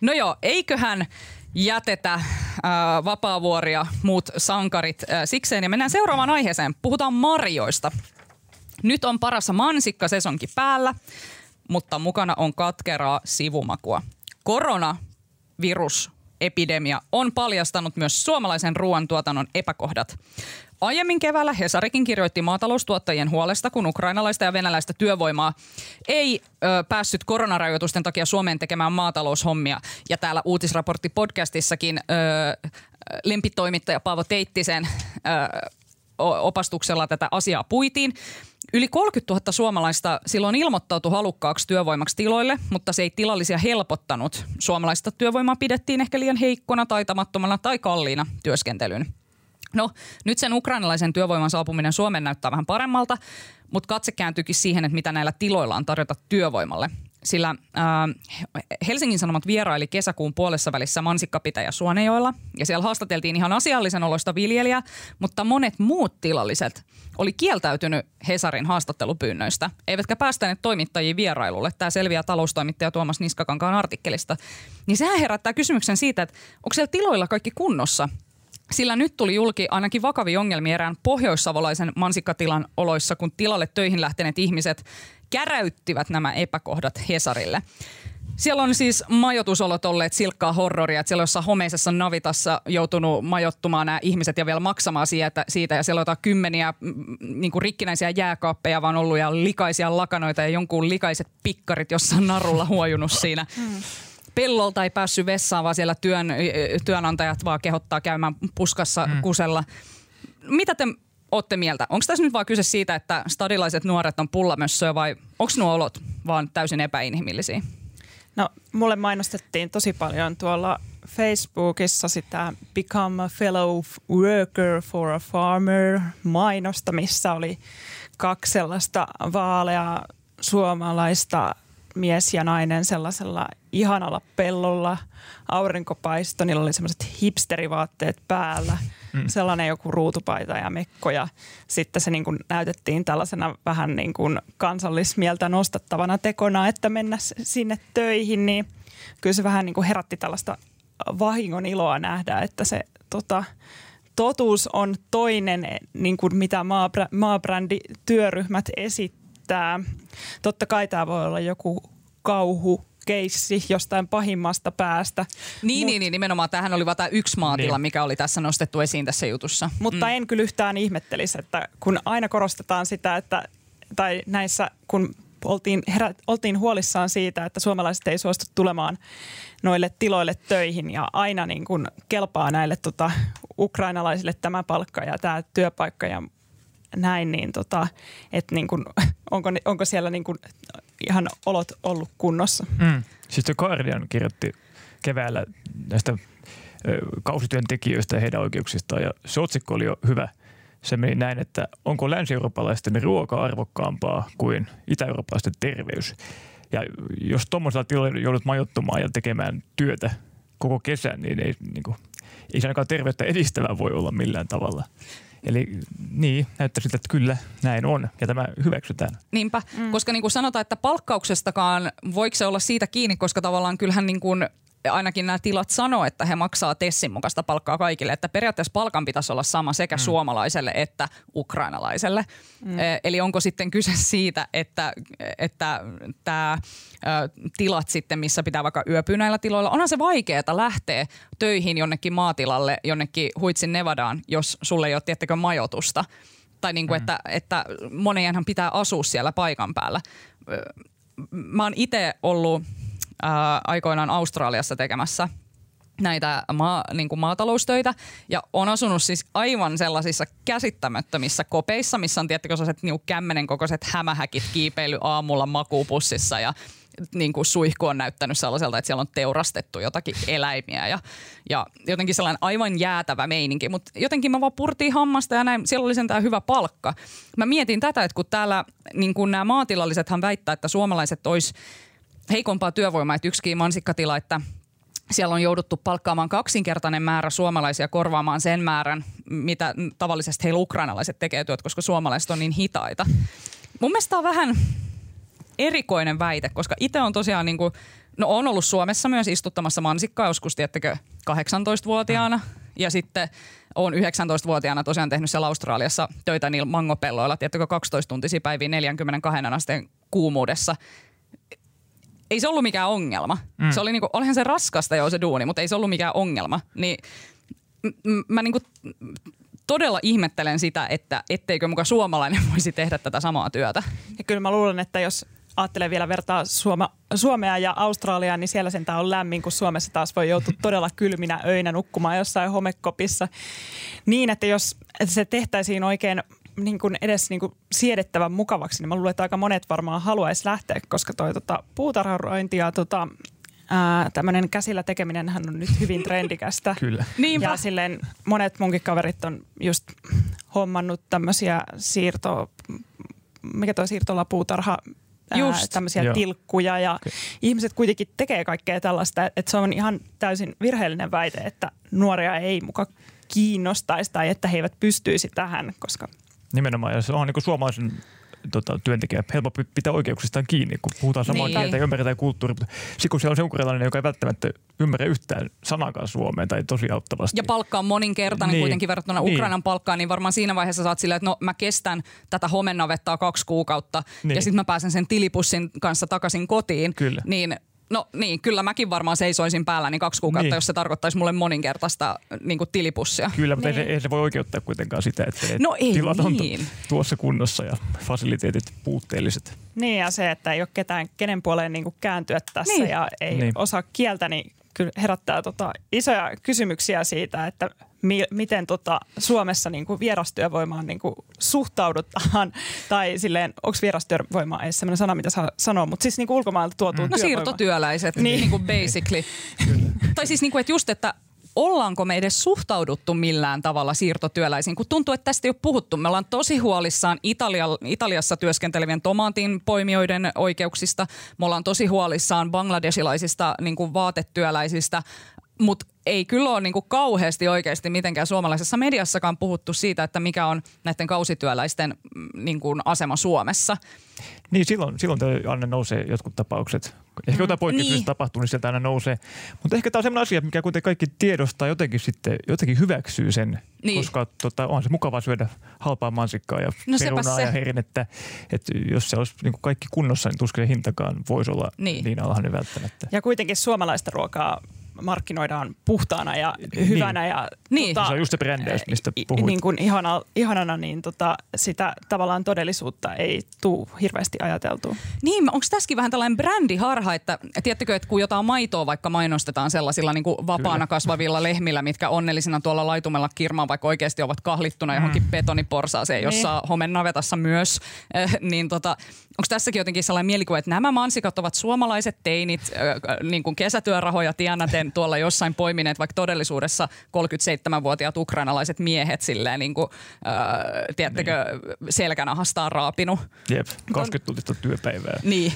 No joo, eiköhän jätetä äh, Vapaavuoria, muut sankarit äh, sikseen ja mennään seuraavaan aiheeseen. Puhutaan marjoista. Nyt on parassa mansikkasesonki päällä, mutta mukana on katkeraa sivumakua. Koronavirusepidemia on paljastanut myös suomalaisen ruoantuotannon epäkohdat. Aiemmin keväällä Hesarikin kirjoitti maataloustuottajien huolesta, kun ukrainalaista ja venäläistä työvoimaa ei ö, päässyt koronarajoitusten takia Suomeen tekemään maataloushommia. Ja täällä Uutisraportti-podcastissakin ö, lempitoimittaja Paavo Teittisen ö, opastuksella tätä asiaa puitiin. Yli kolmekymmentätuhatta suomalaista silloin ilmoittautui halukkaaksi työvoimaksi tiloille, mutta se ei tilallisia helpottanut. Suomalaista työvoimaa pidettiin ehkä liian heikkona, taitamattomana tai kalliina työskentelyyn. No, nyt sen ukrainalaisen työvoiman saapuminen Suomeen näyttää vähän paremmalta, mutta katse kääntyykin siihen, että mitä näillä tiloilla on tarjota työvoimalle. Sillä ää, Helsingin Sanomat vieraili kesäkuun puolessa välissä mansikkapitäjä Suonejoella ja siellä haastateltiin ihan asiallisen oloista viljelijää, mutta monet muut tilalliset oli kieltäytynyt Hesarin haastattelupyynnöistä, eivätkä päästäneet toimittajia vierailulle. Tämä selviää taloustoimittaja Tuomas Niskakankaan artikkelista. Niin sehän herättää kysymyksen siitä, että onko siellä tiloilla kaikki kunnossa? Sillä nyt tuli julki ainakin vakavia ongelmia erään pohjoissavolaisen mansikkatilan oloissa, kun tilalle töihin lähteneet ihmiset käräyttivät nämä epäkohdat Hesarille. Siellä on siis majoitusolot olleet silkkaa horroria, että siellä jossain homeisessa navitassa joutunut majoittumaan nämä ihmiset ja vielä maksamaan siitä. Ja siellä on jotain kymmeniä niin kuin rikkinäisiä jääkaappeja vaan ollut ja likaisia lakanoita ja jonkun likaiset pikkarit jossain narulla huojunut siinä. Hmm. Pellolta ei päässyt vessaan, vaan siellä työn, työnantajat vaan kehottaa käymään puskassa mm. kusella. Mitä te ootte mieltä? Onko tässä nyt vaan kyse siitä, että stadilaiset nuoret on pullamössöä vai onko nuo olot vaan täysin epäinhimillisiä? No, mulle mainostettiin tosi paljon tuolla Facebookissa sitä Become a Fellow Worker for a Farmer -mainosta, missä oli kaksi sellaista vaaleaa suomalaista mies ja nainen sellaisella ihanalla pellolla, aurinkopaisto, niillä oli semmoiset hipsterivaatteet päällä, mm. sellainen joku ruutupaita ja mekko ja sitten se niin kuin näytettiin tällaisena vähän niin kuin kansallismieltä nostattavana tekona, että mennä sinne töihin, niin kyllä se vähän niin kuin herätti tällaista vahingon iloa nähdä, että se tota, totuus on toinen, niin kuin mitä maabrä- maabrändityöryhmät esittää. Totta kai tämä voi olla joku kauhu keissi jostain pahimmasta päästä. Niin, Mut, niin, niin nimenomaan. Tämähän oli vain tämä yksi maatila, niin, mikä oli tässä nostettu esiin tässä jutussa. Mutta mm. en kyllä yhtään ihmettelisi, että kun aina korostetaan sitä, että tai näissä, kun oltiin, herät, oltiin huolissaan siitä, että suomalaiset ei suostu tulemaan noille tiloille töihin ja aina niin kun kelpaa näille tota, ukrainalaisille tämä palkka ja tämä työpaikka ja näin, niin tota, että niin kun, onko, onko siellä niin kun ihan olot ollut kunnossa. Mm. Siis The Guardian kirjoitti keväällä näistä ö, kausityöntekijöistä ja heidän oikeuksistaan, ja se otsikko oli jo hyvä. Se meni näin, että onko länsi-eurooppalaisten ruoka arvokkaampaa kuin itä-eurooppalaisten terveys. Ja jos tuommoisella tilalla joudut majoittumaan ja tekemään työtä koko kesän, niin ei, niin kuin, ei se ainakaan terveyttä edistävää voi olla millään tavalla. Eli niin, näyttää siltä, että kyllä näin on ja tämä hyväksytään. Niinpä, mm. koska niin kuin sanotaan, että palkkauksestakaan voiko se olla siitä kiinni, koska tavallaan kyllähän niin kuin ainakin nämä tilat sanoo, että he maksaa Tessin mukaista palkkaa kaikille. Että periaatteessa palkan pitäisi olla sama sekä mm. suomalaiselle että ukrainalaiselle. Mm. Eli onko sitten kyse siitä, että, että tämä tilat sitten, missä pitää vaikka yöpyä näillä tiloilla, onhan se vaikeaa lähteä töihin jonnekin maatilalle, jonnekin huitsin Nevadaan, jos sulle ei ole tiettäkö majoitusta. Tai niin kuin, mm. että, että monenhan pitää asua siellä paikan päällä. Mä oon itse ollut Ää, aikoinaan Australiassa tekemässä näitä maa, niin kuin maataloustöitä ja on asunut siis aivan sellaisissa käsittämättömissä kopeissa, missä on tiettikö sellaiset niin kuin kämmenen kokoiset hämähäkit kiipeily aamulla makuupussissa ja niin kuin suihku on näyttänyt sellaiselta, että siellä on teurastettu jotakin eläimiä ja, ja jotenkin sellainen aivan jäätävä meininki, mutta jotenkin mä vaan purtiin hammasta ja näin, siellä oli sentään hyvä palkka. Mä mietin tätä, että kun täällä niin kuin nämä maatilallisethan väittää, että suomalaiset olisi heikompaa työvoimaa, että yksikin mansikkatila, että siellä on jouduttu palkkaamaan kaksinkertainen määrä suomalaisia korvaamaan sen määrän, mitä tavallisesti heillä ukrainalaiset tekee työt, koska suomalaiset on niin hitaita. Mun mielestä on vähän erikoinen väite, koska itse on tosiaan niin kuin, no on ollut Suomessa myös istuttamassa mansikkaa joskus, tiettäkö, kahdeksantoistavuotiaana ja sitten olen yhdeksäntoistavuotiaana tosiaan tehnyt siellä Australiassa töitä niillä mangopelloilla, tiettäkö, kaksitoista tuntisia päiviä neljänkymmenenkahden asteen kuumuudessa. Ei se ollut mikään ongelma. Mm. Se oli niinku, olihan se raskasta jo se duuni, mutta ei se ollut mikään ongelma. Niin, mä niinku todella ihmettelen sitä, että etteikö muka suomalainen voisi tehdä tätä samaa työtä. Ja kyllä mä luulen, että jos ajattelee vielä vertaa Suoma, Suomea ja Australiaa, niin siellä sentään on lämmin, kun Suomessa taas voi joutua todella kylminä öinä nukkumaan jossain homekopissa. Niin, että jos se tehtäisiin oikein niin kuin edes niin kuin siedettävän mukavaksi, niin mä luulen, että aika monet varmaan haluaisi lähteä, koska toi tota, puutarharointi ja tota, ää, tämmöinen käsillä tekeminenhän on nyt hyvin trendikästä. Kyllä. Niinpä. Ja silleen monet munkin kaverit on just hommannut tämmöisiä siirto, mikä toi siirtolapuutarha, ää, tämmöisiä Joo. tilkkuja ja okay. ihmiset kuitenkin tekee kaikkea tällaista, että se on ihan täysin virheellinen väite, että nuoria ei muka kiinnostaisi tai että he eivät pystyisi tähän, koska nimenomaan, ja se on niin kuin suomalaisen tota, työntekijä helpompi pitää oikeuksistaan kiinni, kun puhutaan samaa niin. kieltä ja ymmärretään kulttuuri. Sitten kun siellä on se ukrainalainen, joka ei välttämättä ymmärrä yhtään sanakaan suomea tai tosi auttavasti. Ja palkka on moninkertainen niin. kuitenkin verrattuna niin. Ukrainan palkkaan, niin varmaan siinä vaiheessa saat silleen, että no mä kestän tätä homennavettaa kaksi kuukautta niin. ja sitten mä pääsen sen tilipussin kanssa takaisin kotiin. Kyllä. Niin No niin, kyllä mäkin varmaan seisoisin päällä niin kaksi kuukautta, niin. jos se tarkoittaisi mulle moninkertaista niin kuin tilipussia. Kyllä, mutta niin. ei, se, ei se voi oikeuttaa kuitenkaan sitä, että no tilat on niin. tuossa kunnossa ja fasiliteetit puutteelliset. Niin ja se, että ei ole ketään, kenen puoleen niin kuin kääntyä tässä niin. ja ei niin. osaa kieltä, niin kyllä herättää tota isoja kysymyksiä siitä, että mi- miten tota Suomessa niin kuin vierastyövoimaan niin kuin suhtaudutaan. Tai silleen, onko vierastyövoima edes sellainen sana, mitä saa sanoa, mutta siis niin kuin ulkomailta tuotuu mm. työvoima. No siirtotyöläiset, niin, niin kuin basically. Tai siis niin kuin, että just, että ollaanko me edes suhtauduttu millään tavalla siirtotyöläisiin, kun tuntuu, että tästä ei ole puhuttu. Me ollaan tosi huolissaan Italia, Italiassa työskentelevien tomaatinpoimijoiden oikeuksista. Me ollaan tosi huolissaan bangladesilaisista niin kuin vaatetyöläisistä, mutta ei kyllä ole niin kuin kauheasti oikeasti mitenkään suomalaisessa mediassakaan puhuttu siitä, että mikä on näiden kausityöläisten niin kuin asema Suomessa. Niin silloin, silloin aina nousee jotkut tapaukset. Ehkä jotain poikkeuksellista niin. tapahtuu, niin sieltä aina nousee. Mutta ehkä tämä on sellainen asia, mikä kuitenkin kaikki tiedostaa jotenkin sitten, jotenkin hyväksyy sen, niin. koska tota, on se mukavaa syödä halpaa mansikkaa ja no perunaa ja herinnettä. Että jos se olisi niin kuin kaikki kunnossa, niin tuskin se hintakaan voisi olla niin, niin alhainen välttämättä. Ja kuitenkin suomalaista ruokaa markkinoidaan puhtaana ja hyvänä. Niin. Ja, niin. Tota, se on just se brändäys, mistä puhuit. Niin kuin ihana, ihanana, niin tota, sitä tavallaan todellisuutta ei tule hirveästi ajateltua. Niin, onko tässäkin vähän tällainen brändiharha, että tiedättekö, että kun jotain maitoa vaikka mainostetaan sellaisilla niin kuin vapaana kasvavilla lehmillä, mitkä onnellisina tuolla laitumella kirmaa, vaikka oikeasti ovat kahlittuna johonkin mm. betoniporsaaseen, jossa niin. homennavetassa myös, äh, niin tota, onko tässäkin jotenkin sellainen mielikuva, että nämä mansikat ovat suomalaiset teinit, äh, niin kuin kesätyörahoja tienaten, sitten tuolla jossain poimineet, vaikka todellisuudessa kolmekymmentäseitsemänvuotiaat ukrainalaiset miehet silleen niin kuin, äh, tiedättekö, niin. selkänahastaan raapinut. Jep, kaksikymmentä tuntista työpäivää. Niin.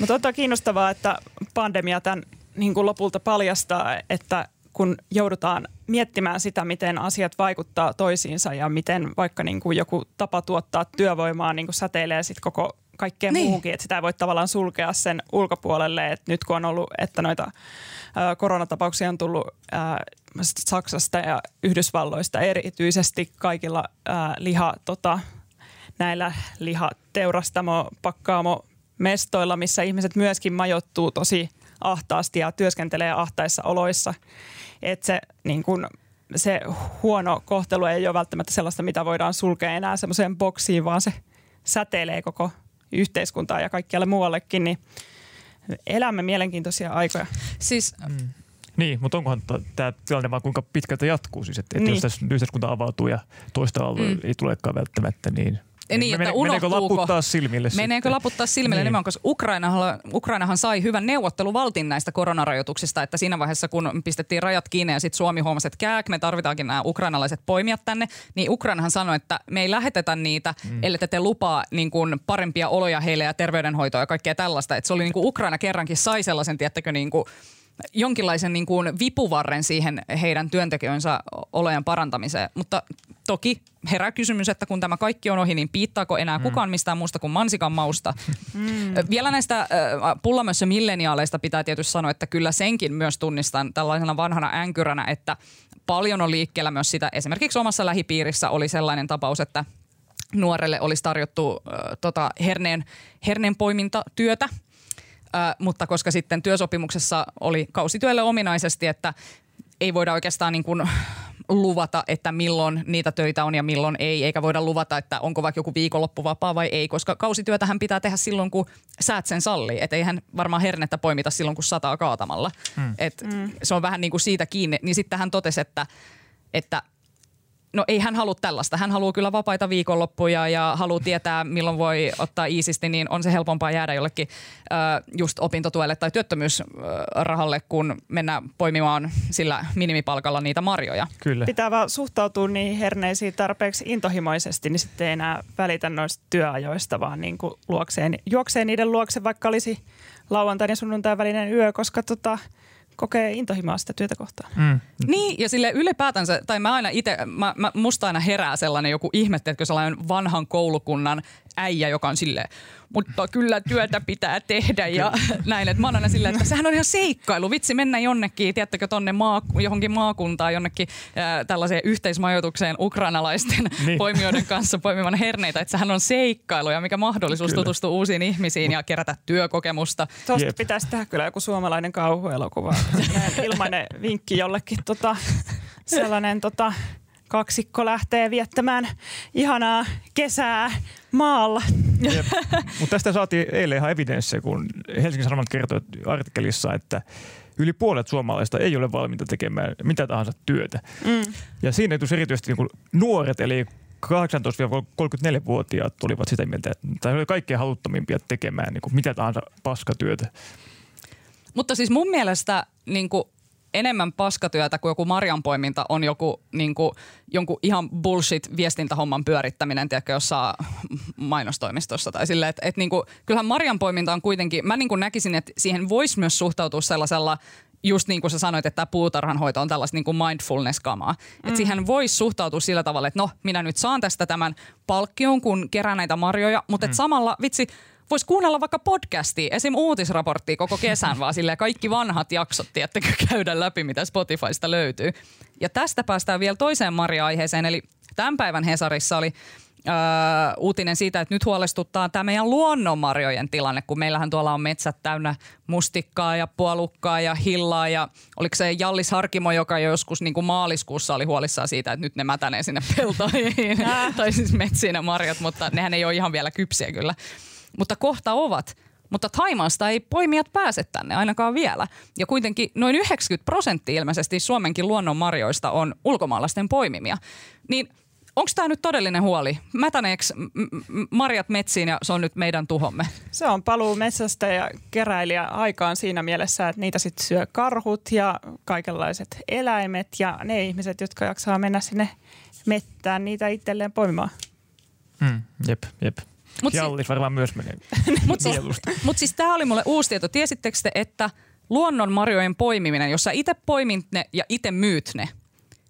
Mutta on kiinnostavaa, että pandemia tämän niin kuin lopulta paljastaa, että kun joudutaan miettimään sitä, miten asiat vaikuttaa toisiinsa ja miten vaikka niin kuin joku tapa tuottaa työvoimaa niin kuin säteilee sit koko kaikkeen niin. muuhunkin, että sitä ei voi tavallaan sulkea sen ulkopuolelle, että nyt kun on ollut, että noita ää, koronatapauksia on tullut ää, Saksasta ja Yhdysvalloista erityisesti kaikilla ää, liha, tota, näillä lihateurastamo, pakkaamo mestoilla, missä ihmiset myöskin majoittuu tosi ahtaasti ja työskentelee ahtaissa oloissa, että se niin kun se huono kohtelu ei ole välttämättä sellaista, mitä voidaan sulkea enää semmoiseen boksiin, vaan se säteilee koko yhteiskuntaa ja kaikkialle muuallekin, niin elämme mielenkiintoisia aikoja. Siis... Mm. Niin, mutta onkohan tämä tilanne vaan kuinka pitkältä jatkuu siis, että et niin. jos tässä yhteiskunta avautuu ja toista alueella mm. ei tulekaan välttämättä, niin... Niin, että meneekö laputtaa silmille? Meneekö laputtaa silmille niin. nimenomaan, koska Ukrainahan, Ukrainahan sai hyvän neuvotteluvaltin näistä koronarajoituksista, että siinä vaiheessa, kun pistettiin rajat kiinni ja sitten Suomi huomasi, että kääk, me tarvitaankin nämä ukrainalaiset poimijat tänne, niin Ukrainahan sanoi, että me ei lähetetä niitä, mm. ellei te lupaa niin kuin parempia oloja heille ja terveydenhoitoa ja kaikkea tällaista. Että se oli niin kuin Ukraina kerrankin sai sellaisen, tiettäkö niin kuin jonkinlaisen niin kuin vipuvarren siihen heidän työntekijönsä olojen parantamiseen, mutta toki herää kysymys, että kun tämä kaikki on ohi, niin piittaako enää mm. kukaan mistään muusta kuin mansikan mausta. Mm. Vielä näistä äh, pullamössä milleniaaleista pitää tietysti sanoa, että kyllä senkin myös tunnistan tällaisena vanhana änkyränä, että paljon on liikkeellä myös sitä. Esimerkiksi omassa lähipiirissä oli sellainen tapaus, että nuorelle olisi tarjottu äh, tota, herneen, herneen poimintatyötä. Äh, mutta koska sitten työsopimuksessa oli kausityölle ominaisesti, että ei voida oikeastaan niin kuin luvata, että milloin niitä töitä on ja milloin ei, eikä voida luvata, että onko vaikka joku viikonloppu vapaa vai ei, koska kausityötähän pitää tehdä silloin, kun säät sen sallii. Että eihän varmaan hernettä poimita silloin, kun sataa kaatamalla. Mm. Et mm. se on vähän niin kuin siitä kiinni. Niin sitten hän totesi, että, että no ei hän halua tällaista. Hän haluaa kyllä vapaita viikonloppuja ja haluaa tietää, milloin voi ottaa iisisti, niin on se helpompaa jäädä jollekin äh, just opintotuelle tai työttömyysrahalle, kun mennä poimimaan sillä minimipalkalla niitä marjoja. Kyllä. Pitää vaan suhtautua niihin herneisiin tarpeeksi intohimoisesti, niin sitten ei enää välitä noista työajoista, vaan niin kuin luokseen, juokseen niiden luokse, vaikka olisi lauantain ja sunnuntain välinen yö, koska tota... kokee intohimoa sitä työtä kohtaan. Mm. Niin, ja sille ylipäätänsä, tai mä aina itse, mä, mä, musta aina herää sellainen joku ihmetteetkö sellainen vanhan koulukunnan äijä, joka on silleen, mutta kyllä työtä pitää tehdä ja näin. Että mä oon aina silleen, että sehän on ihan seikkailu. Vitsi, mennä jonnekin, tiedättekö, tonne maa, johonkin maakuntaan, jonnekin äh, tällaiseen yhteismajoitukseen ukrainalaisten niin. poimijoiden kanssa poimivan herneitä. Että sehän on seikkailu ja mikä mahdollisuus kyllä. tutustua uusiin ihmisiin ja kerätä työkokemusta. Tuosta Jep. pitäisi tehdä kyllä joku suomalainen kauhuelokuva. Ilmainen vinkki jollekin tota, sellainen... Tota, kaksikko lähtee viettämään ihanaa kesää maalla. Mutta tästä saatiin eilen ihan evidenssiä, kun Helsingin Sanomat kertoi artikkelissa, että yli puolet suomalaista ei ole valmiita tekemään mitä tahansa työtä. Mm. Ja siinä erityisesti niin nuoret, eli kahdeksantoista-kolmekymmentäneljä-vuotiaat olivat sitä mieltä, että he olivat kaikkein haluttamimpia tekemään niin mitä tahansa paskatyötä. Mutta siis mun mielestä... Niin kuin enemmän paskatyötä kuin joku marjanpoiminta on joku niin kuin, jonkun ihan bullshit-viestintähomman pyörittäminen, tiedätkö, jossain mainostoimistossa tai silleen. Että et, niin kuin, kyllähän marjanpoiminta on kuitenkin, mä niin kuin näkisin, että siihen voisi myös suhtautua sellaisella, just niin kuin sä sanoit, että tämä puutarhanhoito on tällaista niin kuin mindfulness-kamaa. Mm. Että siihen voisi suhtautua sillä tavalla, että no, minä nyt saan tästä tämän palkkion, kun kerään näitä marjoja, mutta mm. et samalla, vitsi, voisi kuunnella vaikka podcastia, esim. Uutisraporttia koko kesän, vaan silleen kaikki vanhat jaksot, tiettekö, käydä läpi, mitä Spotifysta löytyy. Ja tästä päästään vielä toiseen Maria-aiheeseen, eli tämän päivän Hesarissa oli öö, uutinen siitä, että nyt huolestuttaa tämä meidän luonnonmarjojen tilanne, kun meillähän tuolla on metsät täynnä mustikkaa ja puolukkaa ja hillaa, ja oliko se Jallis Harkimo, joka jo joskus niin kuin maaliskuussa oli huolissaan siitä, että nyt ne mätänee sinne peltoihin, tai siis metsiin ne marjat, mutta nehän ei ole ihan vielä kypsiä kyllä. Mutta kohta ovat. Mutta Thaimaasta ei poimijat pääse tänne ainakaan vielä. Ja kuitenkin noin yhdeksänkymmentä prosenttia ilmeisesti Suomenkin luonnonmarjoista on ulkomaalaisten poimimia. Niin Onko tämä nyt todellinen huoli? Mätäneekö marjat metsiin ja se on nyt meidän tuhomme? Se on paluu metsästä ja keräilijä aikaan siinä mielessä, että niitä sitten syö karhut ja kaikenlaiset eläimet ja ne ihmiset, jotka jaksaa mennä sinne mettään, niitä itselleen poimimaan. Mm, jep, jep. Mut Jallit si- varmaan myös menee Mutta siis, mut siis tämä oli mulle uusi tieto. Tiesittekö te, että luonnon marjojen poimiminen, jos sä itse poimit ne ja itse myyt ne,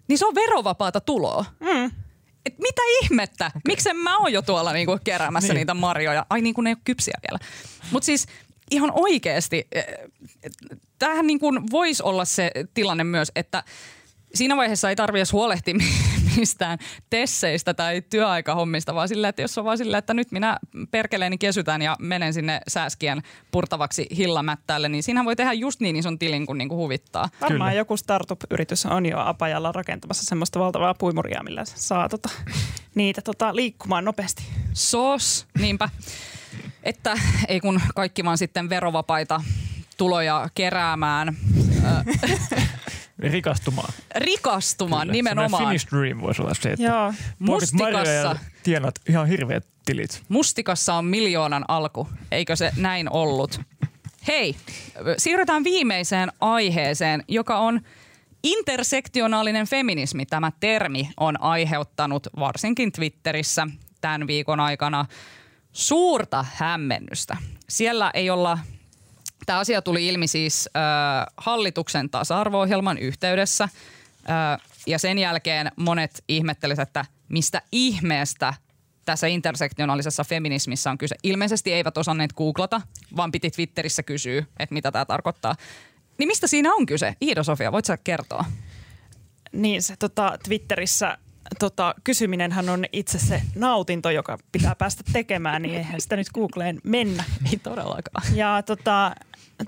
niin se on verovapaata tuloa. Mm. Et mitä ihmettä? Okay. Miksen mä oon jo tuolla niinku keräämässä niin. niitä marjoja? Ai niin kuin ne ei ole kypsiä vielä. Mutta siis ihan oikeasti, tämähän niin kuin voisi olla se tilanne myös, että siinä vaiheessa ei tarvitse huolehtia mistään tesseistä tai työaikahommista, vaan sillä, että jos on vaan sillä, että nyt minä perkeleeni kesytän ja menen sinne sääskien purtavaksi hillamättäälle, niin siinä voi tehdä just niin ison tilin, kun niinku huvittaa. Varmaan joku startup-yritys on jo apajalla rakentamassa semmoista valtavaa puimuria, millä saa tota, niitä tota, liikkumaan nopeasti. Sos, niinpä. Että ei kun kaikki vaan sitten verovapaita tuloja keräämään. Rikastumaan. Rikastumaan, kyllä, nimenomaan. Finnish dream voisi olla se, että joo. Mustikassa tienat ihan hirveät tilit. Mustikassa on miljoonan alku, eikö se näin ollut? Hei, siirrytään viimeiseen aiheeseen, joka on intersektionaalinen feminismi. Tämä termi on aiheuttanut varsinkin Twitterissä tämän viikon aikana suurta hämmennystä. Siellä ei olla... Tämä asia tuli ilmi siis äh, hallituksen tasa-arvo-ohjelman yhteydessä äh, ja sen jälkeen monet ihmettelisivät, että mistä ihmeestä tässä intersektionaalisessa feminismissä on kyse. Ilmeisesti eivät osanneet googlata, vaan piti Twitterissä kysyä, että mitä tämä tarkoittaa. Niin mistä siinä on kyse? Iida-Sofia, voit sä kertoa? Niin se tota, Twitterissä... Tota, kysyminenhän on itse se nautinto, joka pitää päästä tekemään, niin eihän sitä nyt Googleen mennä. Ei todellakaan. Ja tota,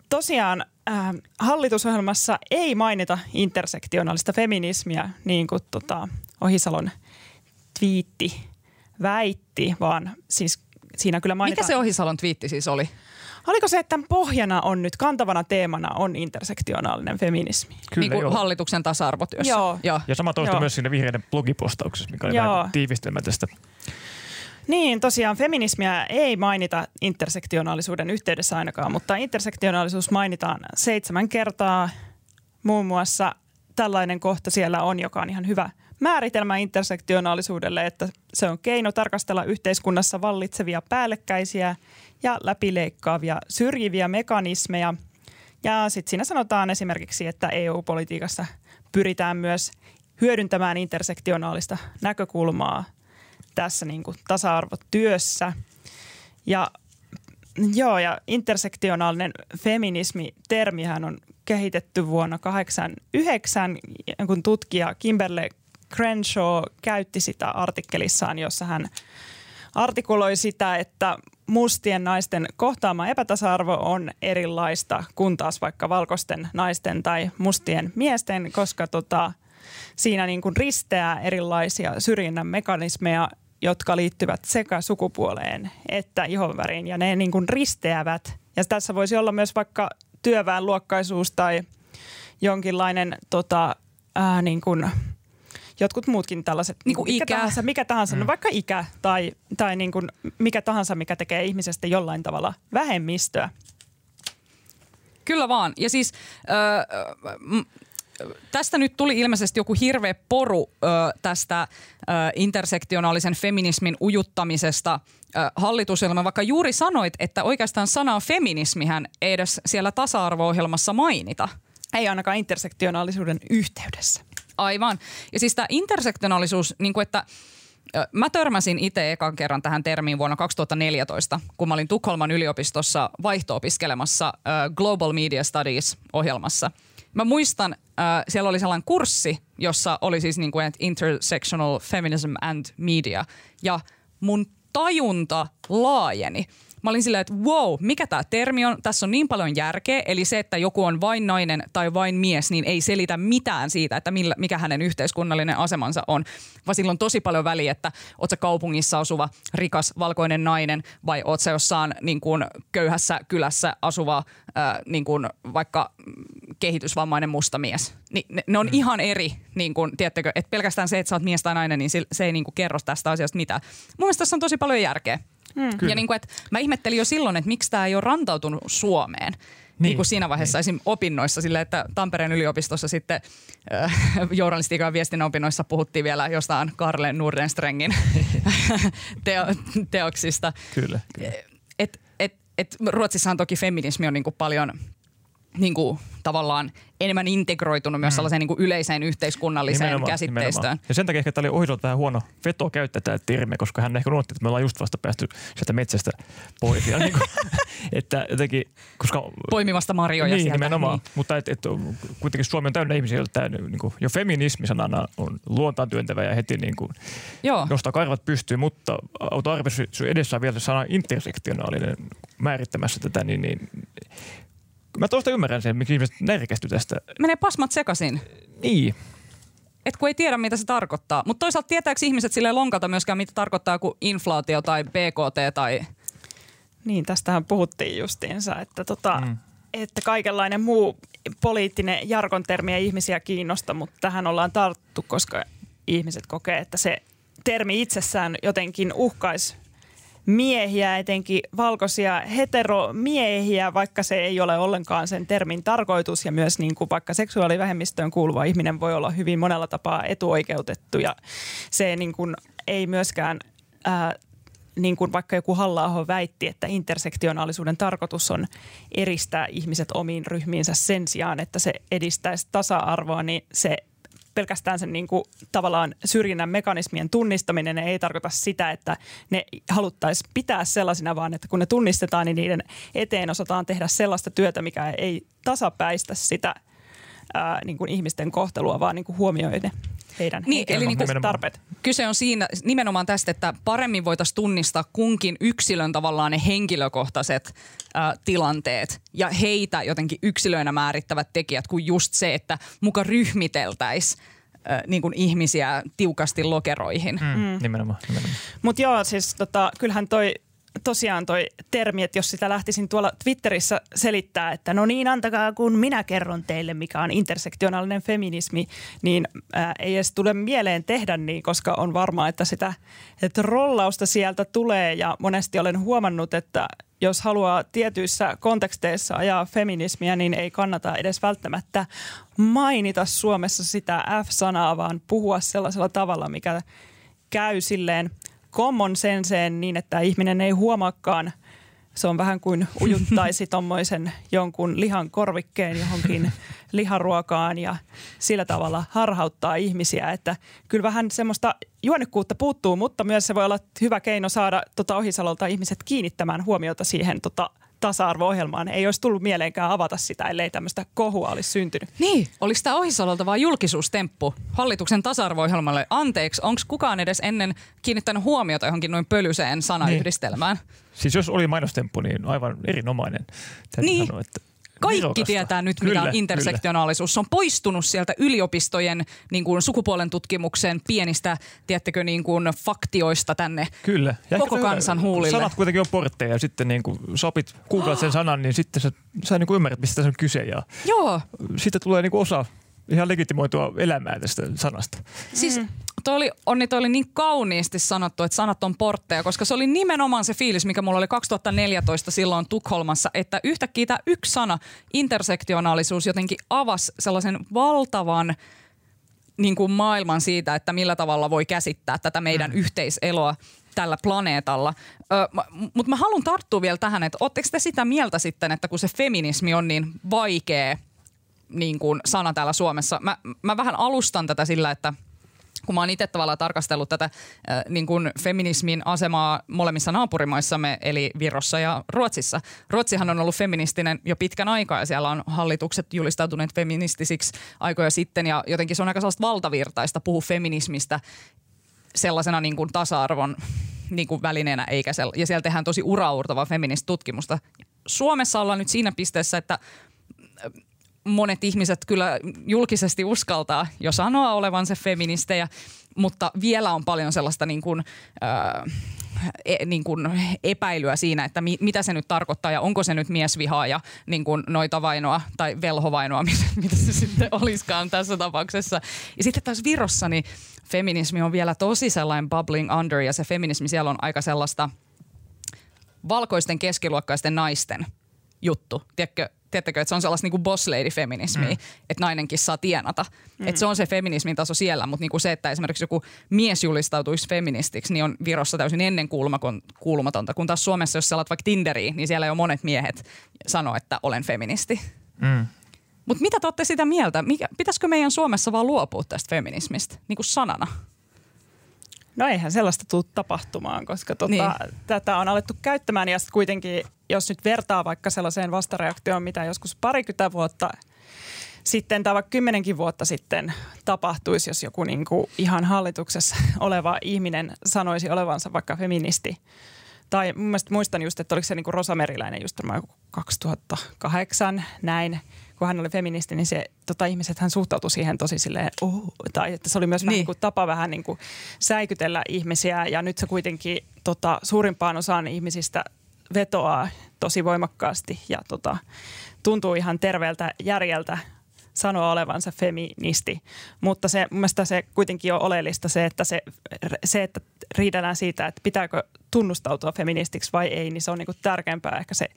tosiaan äh, hallitusohjelmassa ei mainita intersektionaalista feminismiä, niin kuin tota, Ohisalon twiitti väitti, vaan siis siinä kyllä mainitaan. Mikä se Ohisalon twiitti siis oli? Oliko se, että tämän pohjana on nyt, kantavana teemana on intersektionaalinen feminismi? Kyllä, niin kuin hallituksen tasa-arvotyössä. Joo. Joo. Ja sama toista joo. myös siinä vihreiden blogipostauksessa, mikä oli joo. vähän tiivistelmä tästä. Niin, tosiaan feminismiä ei mainita intersektionaalisuuden yhteydessä ainakaan, mutta intersektionaalisuus mainitaan seitsemän kertaa. Muun muassa tällainen kohta siellä on, joka on ihan hyvä määritelmä intersektionaalisuudelle, että se on keino tarkastella yhteiskunnassa vallitsevia päällekkäisiä ja läpileikkaavia syrjiviä mekanismeja. Ja sitten siinä sanotaan esimerkiksi, että E U-politiikassa pyritään myös hyödyntämään intersektionaalista näkökulmaa tässä niin kuin tasa-arvotyössä. Ja, joo, ja intersektionaalinen feminismi-termihän on kehitetty vuonna kahdeksankymmentäyhdeksän, kun tutkija Kimberle Crenshaw käytti sitä artikkelissaan, jossa hän artikuloi sitä, että mustien naisten kohtaama epätasa-arvo on erilaista kuin taas vaikka valkoisten naisten tai mustien miesten, koska tota, siinä niin kuin risteää erilaisia syrjinnän mekanismeja, jotka liittyvät sekä sukupuoleen että ihonväriin ja ne niin kuin risteävät. Ja tässä voisi olla myös vaikka työväenluokkaisuus tai jonkinlainen tota, äh, niin kuin jotkut muutkin tällaiset, niin kuin mikä, ikä. Tahansa, mikä tahansa, mm. no vaikka ikä tai, tai niin kuin mikä tahansa, mikä tekee ihmisestä jollain tavalla vähemmistöä. Kyllä vaan. Ja siis äh, m- tästä nyt tuli ilmeisesti joku hirveä poru äh, tästä äh, intersektionaalisen feminismin ujuttamisesta äh, hallitusohjelmaan. Vaikka juuri sanoit, että oikeastaan sanaa feminismihän ei edes siellä tasa-arvo-ohjelmassa mainita. Ei ainakaan intersektionaalisuuden yhteydessä. Aivan. Ja siis tämä intersektionaalisuus, niin kuin että mä törmäsin itse ekan kerran tähän termiin vuonna kaksituhattaneljätoista, kun mä olin Tukholman yliopistossa vaihto-opiskelemassa uh, Global Media Studies-ohjelmassa. Mä muistan, uh, siellä oli sellainen kurssi, jossa oli siis niin kuin intersectional feminism and media. Ja mun tajunta laajeni. Mä olin silleen, että wow, mikä tämä termi on? Tässä on niin paljon järkeä. Eli se, että joku on vain nainen tai vain mies, niin ei selitä mitään siitä, että millä, mikä hänen yhteiskunnallinen asemansa on. Vaan sillä on tosi paljon väliä, että oot sä kaupungissa asuva rikas valkoinen nainen vai oot sä jossain niin kuin köyhässä kylässä asuva äh, niin kuin vaikka kehitysvammainen musta mies. Ni, ne, ne on mm. ihan eri, niin kuin, tiettäkö, että pelkästään se, että sä oot mies tai nainen, niin se, se ei niin kuin kerro tästä asiasta mitään. Mun mielestä tässä on tosi paljon järkeä. Mm. Ja niin kuin, että mä ihmettelin jo silloin, että miksi tää ei ole rantautunut Suomeen. Niin, niin kuin siinä vaiheessa niin. Esim. Opinnoissa sille, että Tampereen yliopistossa sitten äh, journalistiikan ja viestinnän opinnoissa puhuttiin vielä jostain Karle Nordenstrengin teo, teoksista. Kyllä, kyllä. Et, et, et Ruotsissahan toki feminismi on niin kuin paljon niin kuin tavallaan enemmän integroitunut myös sellaiseen niin kuin yleiseen yhteiskunnalliseen nimenomaan, käsitteistöön. Nimenomaan. Ja sen takia ehkä tämä oli ohisolta vähän huono veto käyttää tämä termi, koska hän ehkä luotti, että me ollaan just vasta päästy sieltä metsästä pois. Ja niin kuin, että jotenkin, koska, poimimasta marjoja niin, sieltä. Nimenomaan. Niin. Mutta et, et, kuitenkin Suomi on täynnä ihmisiä, joilta niin jo feminismi sanana on luontaan työntävä ja heti niin kuin nostaa karvat pystyyn, mutta auta arvioissa edessä on vielä se sana intersektionaalinen määrittämässä tätä, niin, niin mä tuosta ymmärrän sen, miksi ihmiset närkästyy tästä. Menee pasmat sekaisin. Niin. Et kun ei tiedä, mitä se tarkoittaa. Mutta toisaalta tietääkö ihmiset silleen lonkalta myöskään, mitä tarkoittaa kuin inflaatio tai B K T tai... Niin, tästähän puhuttiin justiinsa, että, tota, mm. että kaikenlainen muu poliittinen jargon termi ei ihmisiä kiinnosta, mutta tähän ollaan tarttu, koska ihmiset kokee, että se termi itsessään jotenkin uhkaisi miehiä, etenkin valkoisia heteromiehiä, vaikka se ei ole ollenkaan sen termin tarkoitus. Ja myös niin kuin vaikka seksuaalivähemmistöön kuuluva ihminen voi olla hyvin monella tapaa etuoikeutettu. Ja se niin kuin ei myöskään, ää, niin kuin vaikka joku Halla-aho väitti, että intersektionaalisuuden tarkoitus on eristää ihmiset omiin ryhmiinsä sen sijaan, että se edistäisi tasa-arvoa, niin se pelkästään sen niin kuin, tavallaan syrjinnän mekanismien tunnistaminen ei tarkoita sitä, että ne haluttaisiin pitää sellaisina, vaan että kun ne tunnistetaan, niin niiden eteen osataan tehdä sellaista työtä, mikä ei tasapäistä sitä ää, niin kuin ihmisten kohtelua, vaan niin kuin huomioiden heidän niin, eli niin kuin tarpeet. Kyse on siinä nimenomaan tästä, että paremmin voitaisiin tunnistaa kunkin yksilön tavallaan ne henkilökohtaiset ä, tilanteet ja heitä jotenkin yksilöinä määrittävät tekijät kuin just se, että muka ryhmiteltäisiin niin kuin ihmisiä tiukasti lokeroihin. Mm, mm. Nimenomaan. nimenomaan. Mutta joo, siis tota, kyllähän toi tosiaan toi termi, että jos sitä lähtisin tuolla Twitterissä selittää, että no niin, antakaa kun minä kerron teille, mikä on intersektionaalinen feminismi, niin ää, ei edes tule mieleen tehdä niin, koska on varmaa, että sitä trollausta sieltä tulee. Ja monesti olen huomannut, että jos haluaa tietyissä konteksteissa ajaa feminismiä, niin ei kannata edes välttämättä mainita Suomessa sitä F-sanaa, vaan puhua sellaisella tavalla, mikä käy silleen common senseen niin, että ihminen ei huomaakaan. Se on vähän kuin ujuttaisi tommoisen jonkun lihan korvikkeen johonkin liharuokaan ja sillä tavalla harhauttaa ihmisiä. Että kyllä vähän semmoista juonekuutta puuttuu, mutta myös se voi olla hyvä keino saada tota Ohisalolta ihmiset kiinnittämään huomiota siihen tota tasa-arvo-ohjelmaan. Ei olisi tullut mieleenkään avata sitä, ellei tämmöistä kohua olisi syntynyt. Niin, olisi tämä Ohisalolta vaan julkisuustemppu hallituksen tasa-arvo-ohjelmalle. Anteeksi, onko kukaan edes ennen kiinnittänyt huomiota johonkin noin pölyseen sanayhdistelmään? Niin. Siis jos oli mainostemppu, niin aivan erinomainen. Täytyy niin. Sanoa, että kaikki virokasta. Tietää nyt, mitä kyllä, on intersektionaalisuus. Kyllä. Se on poistunut sieltä yliopistojen niin kuin sukupuolen tutkimuksen pienistä, tiedättekö, niin kuin faktioista tänne kyllä. Ja koko kansan hyvä. Huulille. Sanat kuitenkin on portteja ja sitten niin kuin sä opit googlat sen sanan, niin sitten sä, sä niin kuin ymmärrät, mistä tässä on kyse. Ja joo. Sitten tulee niin kuin osa ihan legitimoitua elämää tästä sanasta. Siis toi oli, Onni, toi oli niin kauniisti sanottu, että sanat on portteja, koska se oli nimenomaan se fiilis, mikä mulla oli kaksituhattaneljätoista silloin Tukholmassa, että yhtäkkiä tämä yksi sana, intersektionaalisuus, jotenkin avasi sellaisen valtavan niin kuin maailman siitä, että millä tavalla voi käsittää tätä meidän mm. yhteiseloa tällä planeetalla. Mutta mä haluan tarttua vielä tähän, että ootteko te sitä mieltä sitten, että kun se feminismi on niin vaikea niin kuin sana täällä Suomessa. Mä, mä vähän alustan tätä sillä, että kun mä oon itse tavallaan tarkastellut tätä äh, niin kuin feminismin asemaa molemmissa naapurimaissamme, eli Virossa ja Ruotsissa. Ruotsihan on ollut feministinen jo pitkän aikaa, ja siellä on hallitukset julistautuneet feministisiksi aikoja sitten, ja jotenkin se on aika sellaista valtavirtaista puhua feminismistä sellaisena niin kuin tasa-arvon niin kuin välineenä, eikä sell- ja siellä tehdään tosi uraurtavaa feministitutkimusta. Suomessa ollaan nyt siinä pisteessä, että äh, monet ihmiset kyllä julkisesti uskaltaa jo sanoa olevansa feministejä, mutta vielä on paljon sellaista niin kuin, äh, e, niin kuin epäilyä siinä, että mi, mitä se nyt tarkoittaa ja onko se nyt miesvihaa ja niin kuin noita vainoa tai velhovainoa, mitä, mitä se sitten olisikaan tässä tapauksessa. Ja sitten taas Virossa niin feminismi on vielä tosi sellainen bubbling under ja se feminismi siellä on aika sellaista valkoisten keskiluokkaisten naisten juttu, tiedätkö? Tiedättekö, että se on sellaista niinku boss lady-feminismiä, mm. että nainenkin saa tienata. Mm. Että se on se feminismin taso siellä, mutta niinku se, että esimerkiksi joku mies julistautuisi feministiksi, niin on Virossa täysin ennenkuulumatonta. Kun taas Suomessa, jos sä alat vaikka Tinderiin, niin siellä jo monet miehet sanoo, että olen feministi. Mm. Mutta mitä te olette sitä mieltä? Mikä, pitäisikö meidän Suomessa vaan luopua tästä feminismistä niinku sanana? No eihän sellaista tule tapahtumaan, koska tota, niin. tätä on alettu käyttämään ja sitten kuitenkin, jos nyt vertaa vaikka sellaiseen vastareaktioon, mitä joskus parikymmentä vuotta sitten tai vaikka kymmenenkin vuotta sitten tapahtuisi, jos joku niinku ihan hallituksessa oleva ihminen sanoisi olevansa vaikka feministi. Tai mun mielestä muistan just, että oliko se niinku Rosa Meriläinen just kaksituhattakahdeksan näin. Kun hän oli feministi, niin se, tota, ihmiset hän suhtautui siihen tosi silleen, oh, tai että se oli myös niin. vähän niin kuin tapa vähän niin kuin säikytellä ihmisiä. Ja nyt se kuitenkin tota, suurimpaan osaan ihmisistä vetoaa tosi voimakkaasti ja tota, tuntuu ihan terveeltä järjeltä sanoa olevansa feministi. Mutta se, mun mielestä se kuitenkin on oleellista se, että, se, se, että riidellään siitä, että pitääkö tunnustautua feministiksi vai ei, niin se on niin kuin tärkeämpää ehkä se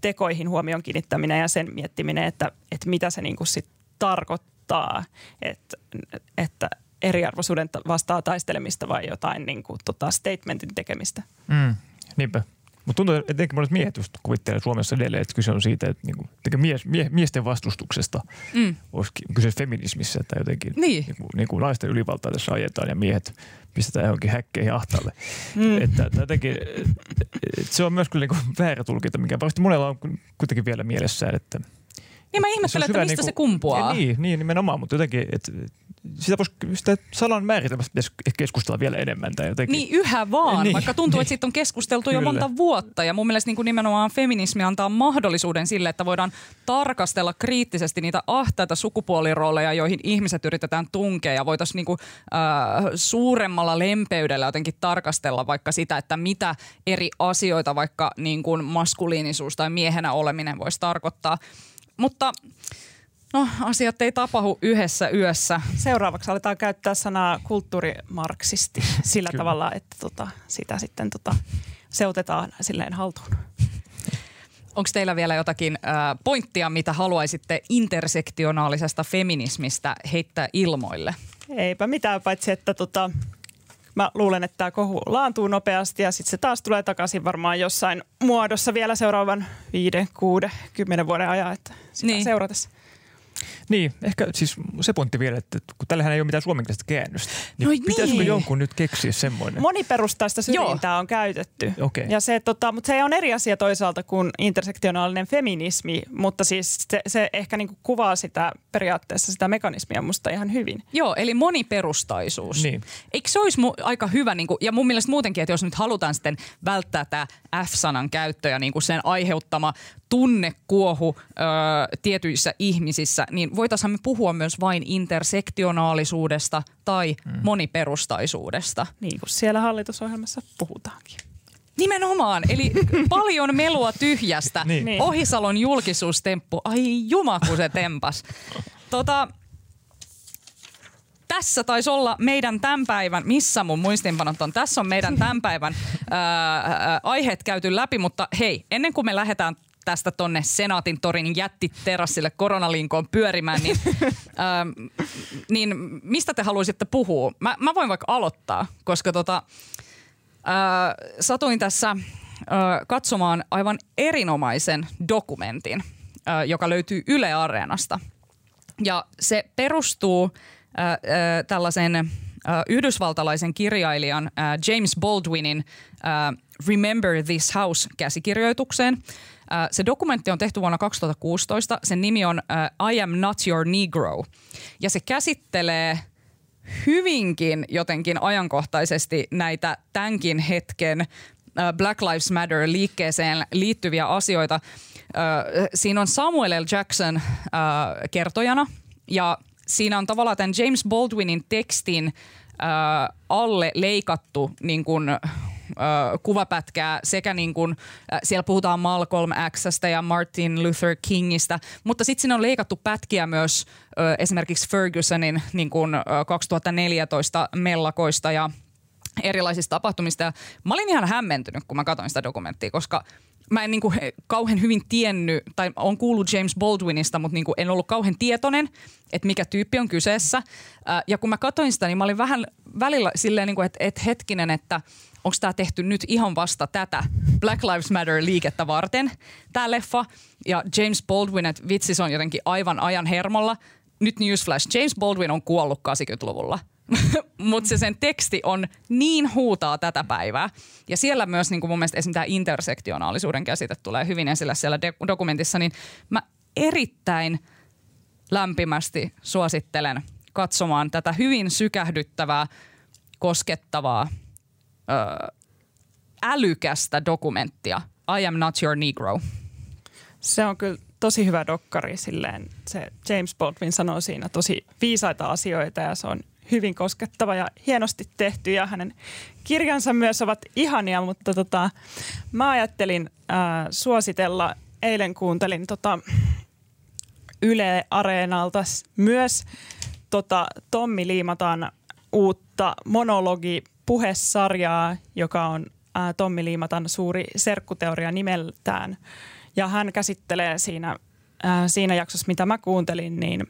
tekoihin huomion kiinnittäminen ja sen miettiminen, että, että mitä se niin kuin sit tarkoittaa, että, että eriarvoisuuden vastaa taistelemista vai jotain niin kuin tota statementin tekemistä. Mm, niinpä. Mutta tuntuu, että etenkin monet miehet just kuvittelee Suomessa edelleen, että kyse on siitä, että niinku, mies, mie, miesten vastustuksesta mm. olisi kyse feminismissä, että jotenkin niin. niinku, niinku naisten ylivaltaa tässä ajetaan ja miehet pistetään johonkin häkkeihin ahtaalle. Mm. Että, että jotenkin, et se on myös kyllä niinku väärä tulkinta, mikä varmasti monella on kuitenkin vielä mielessään, että... Niin mä ihmettelen, että mistä niinku, se kumpuaa. Ei, niin, niin, nimenomaan, mutta jotenkin, että sitä, sitä salan määritelmästä pitäisi keskustella vielä enemmän. Tai jotenkin. Niin yhä vaan, niin, vaikka tuntuu, niin. että siitä on keskusteltu kyllä. jo monta vuotta. Ja mun mielestä niin kuin nimenomaan feminismi antaa mahdollisuuden sille, että voidaan tarkastella kriittisesti niitä ahtaita sukupuolirooleja, joihin ihmiset yritetään tunkea. Ja voitaisiin niin kuin, äh, suuremmalla lempeydellä jotenkin tarkastella vaikka sitä, että mitä eri asioita vaikka niin kuin maskuliinisuus tai miehenä oleminen voisi tarkoittaa. Mutta no, asiat ei tapahdu yhdessä yössä. Seuraavaksi aletaan käyttää sanaa kulttuurimarksisti sillä Kyllä. tavalla, että tota, sitä sitten tota, se otetaan silleen haltuun. Onko teillä vielä jotakin äh, pointtia, mitä haluaisitte intersektionaalisesta feminismistä heittää ilmoille? Eipä mitään, paitsi että tota, mä luulen, että tämä kohu laantuu nopeasti ja sitten se taas tulee takaisin varmaan jossain muodossa vielä seuraavan viiden, kuuden, kymmenen vuoden ajan, että sitä niin. seuratessa. Niin, ehkä siis se pontti vielä, että kun tällähän ei ole mitään suomenkielistä käännöstä, niin, no niin pitäisikö jonkun nyt keksiä semmoinen? Moniperustaista syrjintää Joo. on käytetty, okay. ja se, tota, mutta se on eri asia toisaalta kuin intersektionaalinen feminismi, mutta siis se, se ehkä niinku kuvaa sitä periaatteessa sitä mekanismia musta ihan hyvin. Joo, eli moniperustaisuus. Niin. Eikö se olisi mu- aika hyvä, niinku, ja mun mielestä muutenkin, että jos nyt halutaan sitten välttää tämä F-sanan käyttö ja niinku sen aiheuttama tunnekuohu öö, tietyissä ihmisissä, niin voitaisiin me puhua myös vain intersektionaalisuudesta tai mm. moniperustaisuudesta. Niin kuin siellä hallitusohjelmassa puhutaankin. Nimenomaan, eli paljon melua tyhjästä. Niin. Ohisalon julkisuustemppu, ai juma kun se tempas. Tota, tässä taisi olla meidän tämän päivän, missä mun muistinpanot on, tässä on meidän tämän päivän ää, aiheet käyty läpi, mutta hei, ennen kuin me lähdetään tästä tonne Senaatin torin jättiterassille koronalinkoon pyörimään, niin, ähm, niin mistä te haluaisitte puhua? Mä, mä voin vaikka aloittaa, koska tota, äh, satuin tässä äh, katsomaan aivan erinomaisen dokumentin, äh, joka löytyy Yle Areenasta. Ja se perustuu äh, äh, tällaisen äh, yhdysvaltalaisen kirjailijan äh, James Baldwinin äh, Remember This House-käsikirjoitukseen. Se dokumentti on tehty vuonna kaksituhattakuusitoista. Sen nimi on I Am Not Your Negro. Ja se käsittelee hyvinkin jotenkin ajankohtaisesti näitä tämänkin hetken Black Lives Matter-liikkeeseen liittyviä asioita. Siinä on Samuel L. Jackson kertojana. Ja siinä on tavallaan tämän James Baldwinin tekstin alle leikattu niin kuin ö, kuvapätkää sekä niin kuin, ö, siellä puhutaan Malcolm X:stä ja Martin Luther Kingistä, mutta sitten sinne on leikattu pätkiä myös ö, esimerkiksi Fergusonin niin kuin, ö, kaksituhattaneljätoista mellakoista ja erilaisista tapahtumista. Ja mä olin ihan hämmentynyt, kun mä katsoin sitä dokumenttia, koska mä en niin kuin kauhean hyvin tiennyt, tai on kuullut James Baldwinista, mutta niin kuin en ollut kauhean tietoinen, että mikä tyyppi on kyseessä. Ja kun mä katsoin sitä, niin mä olin vähän välillä silleen, niin kuin, että, että hetkinen, että onko tämä tehty nyt ihan vasta tätä Black Lives Matter-liikettä varten, tämä leffa. Ja James Baldwin, että vitsi, se on jotenkin aivan ajan hermolla. Nyt newsflash, James Baldwin on kuollut kahdeksankymmentäluvulla. Mutta se sen teksti on niin huutaa tätä päivää. Ja siellä myös niin mun mielestä esimerkiksi tämä intersektionaalisuuden käsite tulee hyvin esille siellä de- dokumentissa, niin mä erittäin lämpimästi suosittelen katsomaan tätä hyvin sykähdyttävää, koskettavaa, öö, älykästä dokumenttia I Am Not Your Negro. Se on kyllä tosi hyvä dokkari silleen. Se James Baldwin sanoo siinä tosi viisaita asioita ja se on hyvin koskettava ja hienosti tehty ja hänen kirjansa myös ovat ihania, mutta tota, mä ajattelin ää, suositella, eilen kuuntelin tota, Yle Areenalta myös tota, Tommi Liimataan uutta monologipuhesarjaa, joka on ää, Tommi Liimatan suuri serkkuteoria nimeltään ja hän käsittelee siinä, ää, siinä jaksossa, mitä mä kuuntelin, niin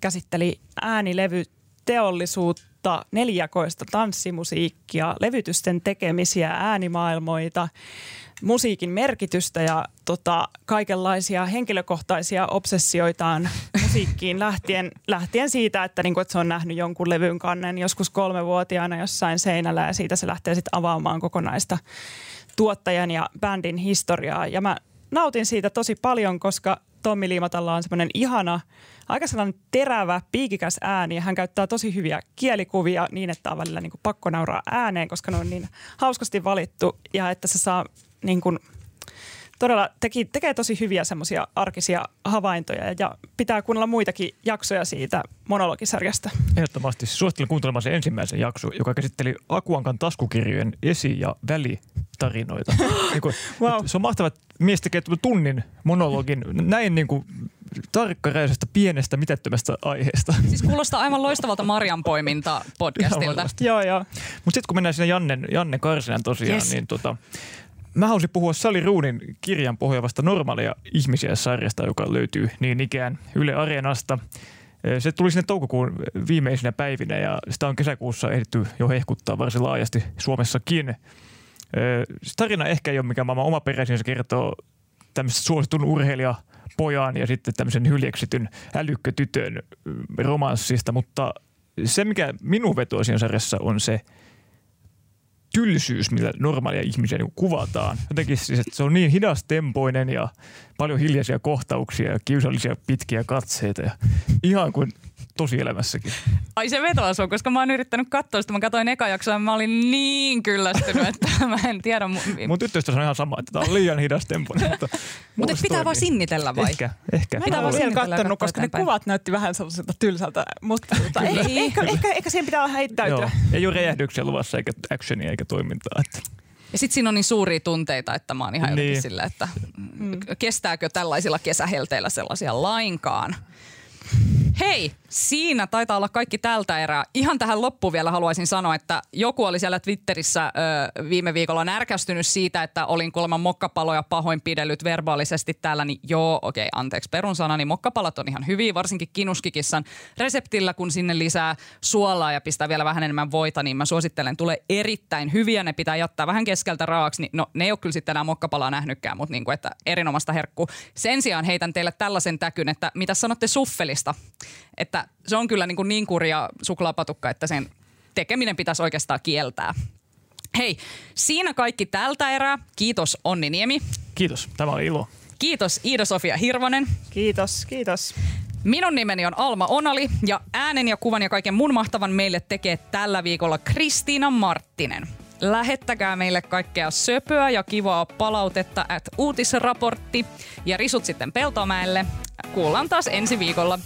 käsitteli äänilevyt, teollisuutta, nelijakoista tanssimusiikkia, levytysten tekemisiä, äänimaailmoita, musiikin merkitystä ja tota, kaikenlaisia henkilökohtaisia obsessioitaan musiikkiin lähtien, lähtien siitä, että, niinku, että se on nähnyt jonkun levyn kannen joskus kolmevuotiaana jossain seinällä ja siitä se lähtee sitten avaamaan kokonaista tuottajan ja bändin historiaa. Ja mä nautin siitä tosi paljon, koska Tommi Liimatalla on semmoinen ihana, aika sellainen terävä, piikikäs ääni ja hän käyttää tosi hyviä kielikuvia niin, että on välillä niin kuin pakko nauraa ääneen, koska ne on niin hauskasti valittu ja että se saa niin kuin, todella teki, tekee tosi hyviä semmoisia arkisia havaintoja ja pitää kuunnella muitakin jaksoja siitä monologisarjasta. Ehdottomasti. Suosittelen kuuntelemaan sen ensimmäisen jakso, joka käsitteli Akuankan taskukirjojen esi- ja välitarinoita. niin kuin, wow. Se on mahtava, että mies tekee tunnin monologin näin niin kuin tarkkaräisestä, pienestä, mitättömästä aiheesta. Siis kuulostaa aivan loistavalta marjanpoiminta podcastilta. Joo, joo. Mutta sitten kun mennään sinne Janne, Janne Karsinan tosiaan, yes. niin tota... Mä halusin puhua Sally Rooneyn kirjan pohjaavasta Normaaleja ihmisiä -sarjasta, joka löytyy niin ikään Yle Areenasta. Se tuli sinne toukokuun viimeisinä päivinä ja sitä on kesäkuussa ehditty jo hehkuttaa varsin laajasti Suomessakin. Se tarina ehkä ei ole mikään maailman omaperäisiin, se kertoo tämmöistä suositun urheilijapojan ja sitten tämmöisen hyljeksityn älykkötytön romanssista, mutta se mikä minun vetoisin sarjassa on se tylsyys, millä normaalia ihmisiä niin kuvataan. Jotenkin siis, että se on niin hidastempoinen ja paljon hiljaisia kohtauksia ja kiusallisia pitkiä katseita ja ihan kuin tosielämässäkin. Ai se vetoaa sua, koska mä oon yrittänyt katsoa sitä. Mä katsoin eka jaksoa ja mä olin niin kyllästynyt, että mä en tiedä. Mun tyttöistä on ihan sama, että tää on liian hidastempoinen. Mutta Mut pitää toimii. Vaan sinnitellä vai? Ehkä. ehkä. Mä en ole vielä katsonut, koska ne kuvat näytti vähän sellaiselta tylsältä. Mutta ehkä, ehkä, ehkä, ehkä siihen pitää heittäytyä. Joo. Ei ole räjähdyksiä luvassa eikä actionia eikä toimintaa. Että. Ja sit siinä on niin suuria tunteita, että mä oon ihan niin. jotenkin sillä, että mm. kestääkö tällaisilla kesähelteillä sellaisia lainkaan. Hei, siinä taitaa olla kaikki tältä erää. Ihan tähän loppuun vielä haluaisin sanoa, että joku oli siellä Twitterissä ö, viime viikolla närkästynyt siitä, että olin kolman mokkapaloja pahoinpidellyt verbaalisesti täällä. Niin joo, okei, okay, anteeksi perun sanani. Mokkapalat on ihan hyviä, varsinkin kinuskikissan reseptillä, kun sinne lisää suolaa ja pistää vielä vähän enemmän voita, niin mä suosittelen, tulee erittäin hyviä. Ne pitää jättää vähän keskeltä raaksi. Niin, no, ne ei ole kyllä sitten enää mokkapalaa nähnytkään, mutta niin kuin, että erinomaista herkkuu. Sen sijaan heitän teille tällaisen täkyn, että mitä sanotte suffelista? Että se on kyllä niin, kuin niin kurja suklaapatukka, että sen tekeminen pitäisi oikeastaan kieltää. Hei, siinä kaikki tältä erää. Kiitos Onni Niemi. Kiitos, tämä oli ilo. Kiitos Iida-Sofia Hirvonen. Kiitos, kiitos. Minun nimeni on Alma Onali ja äänen ja kuvan ja kaiken mun mahtavan meille tekee tällä viikolla Kristiina Marttinen. Lähettäkää meille kaikkea söpöä ja kivaa palautetta at uutisraportti ja risut sitten Peltomäelle. Kuullaan taas ensi viikolla.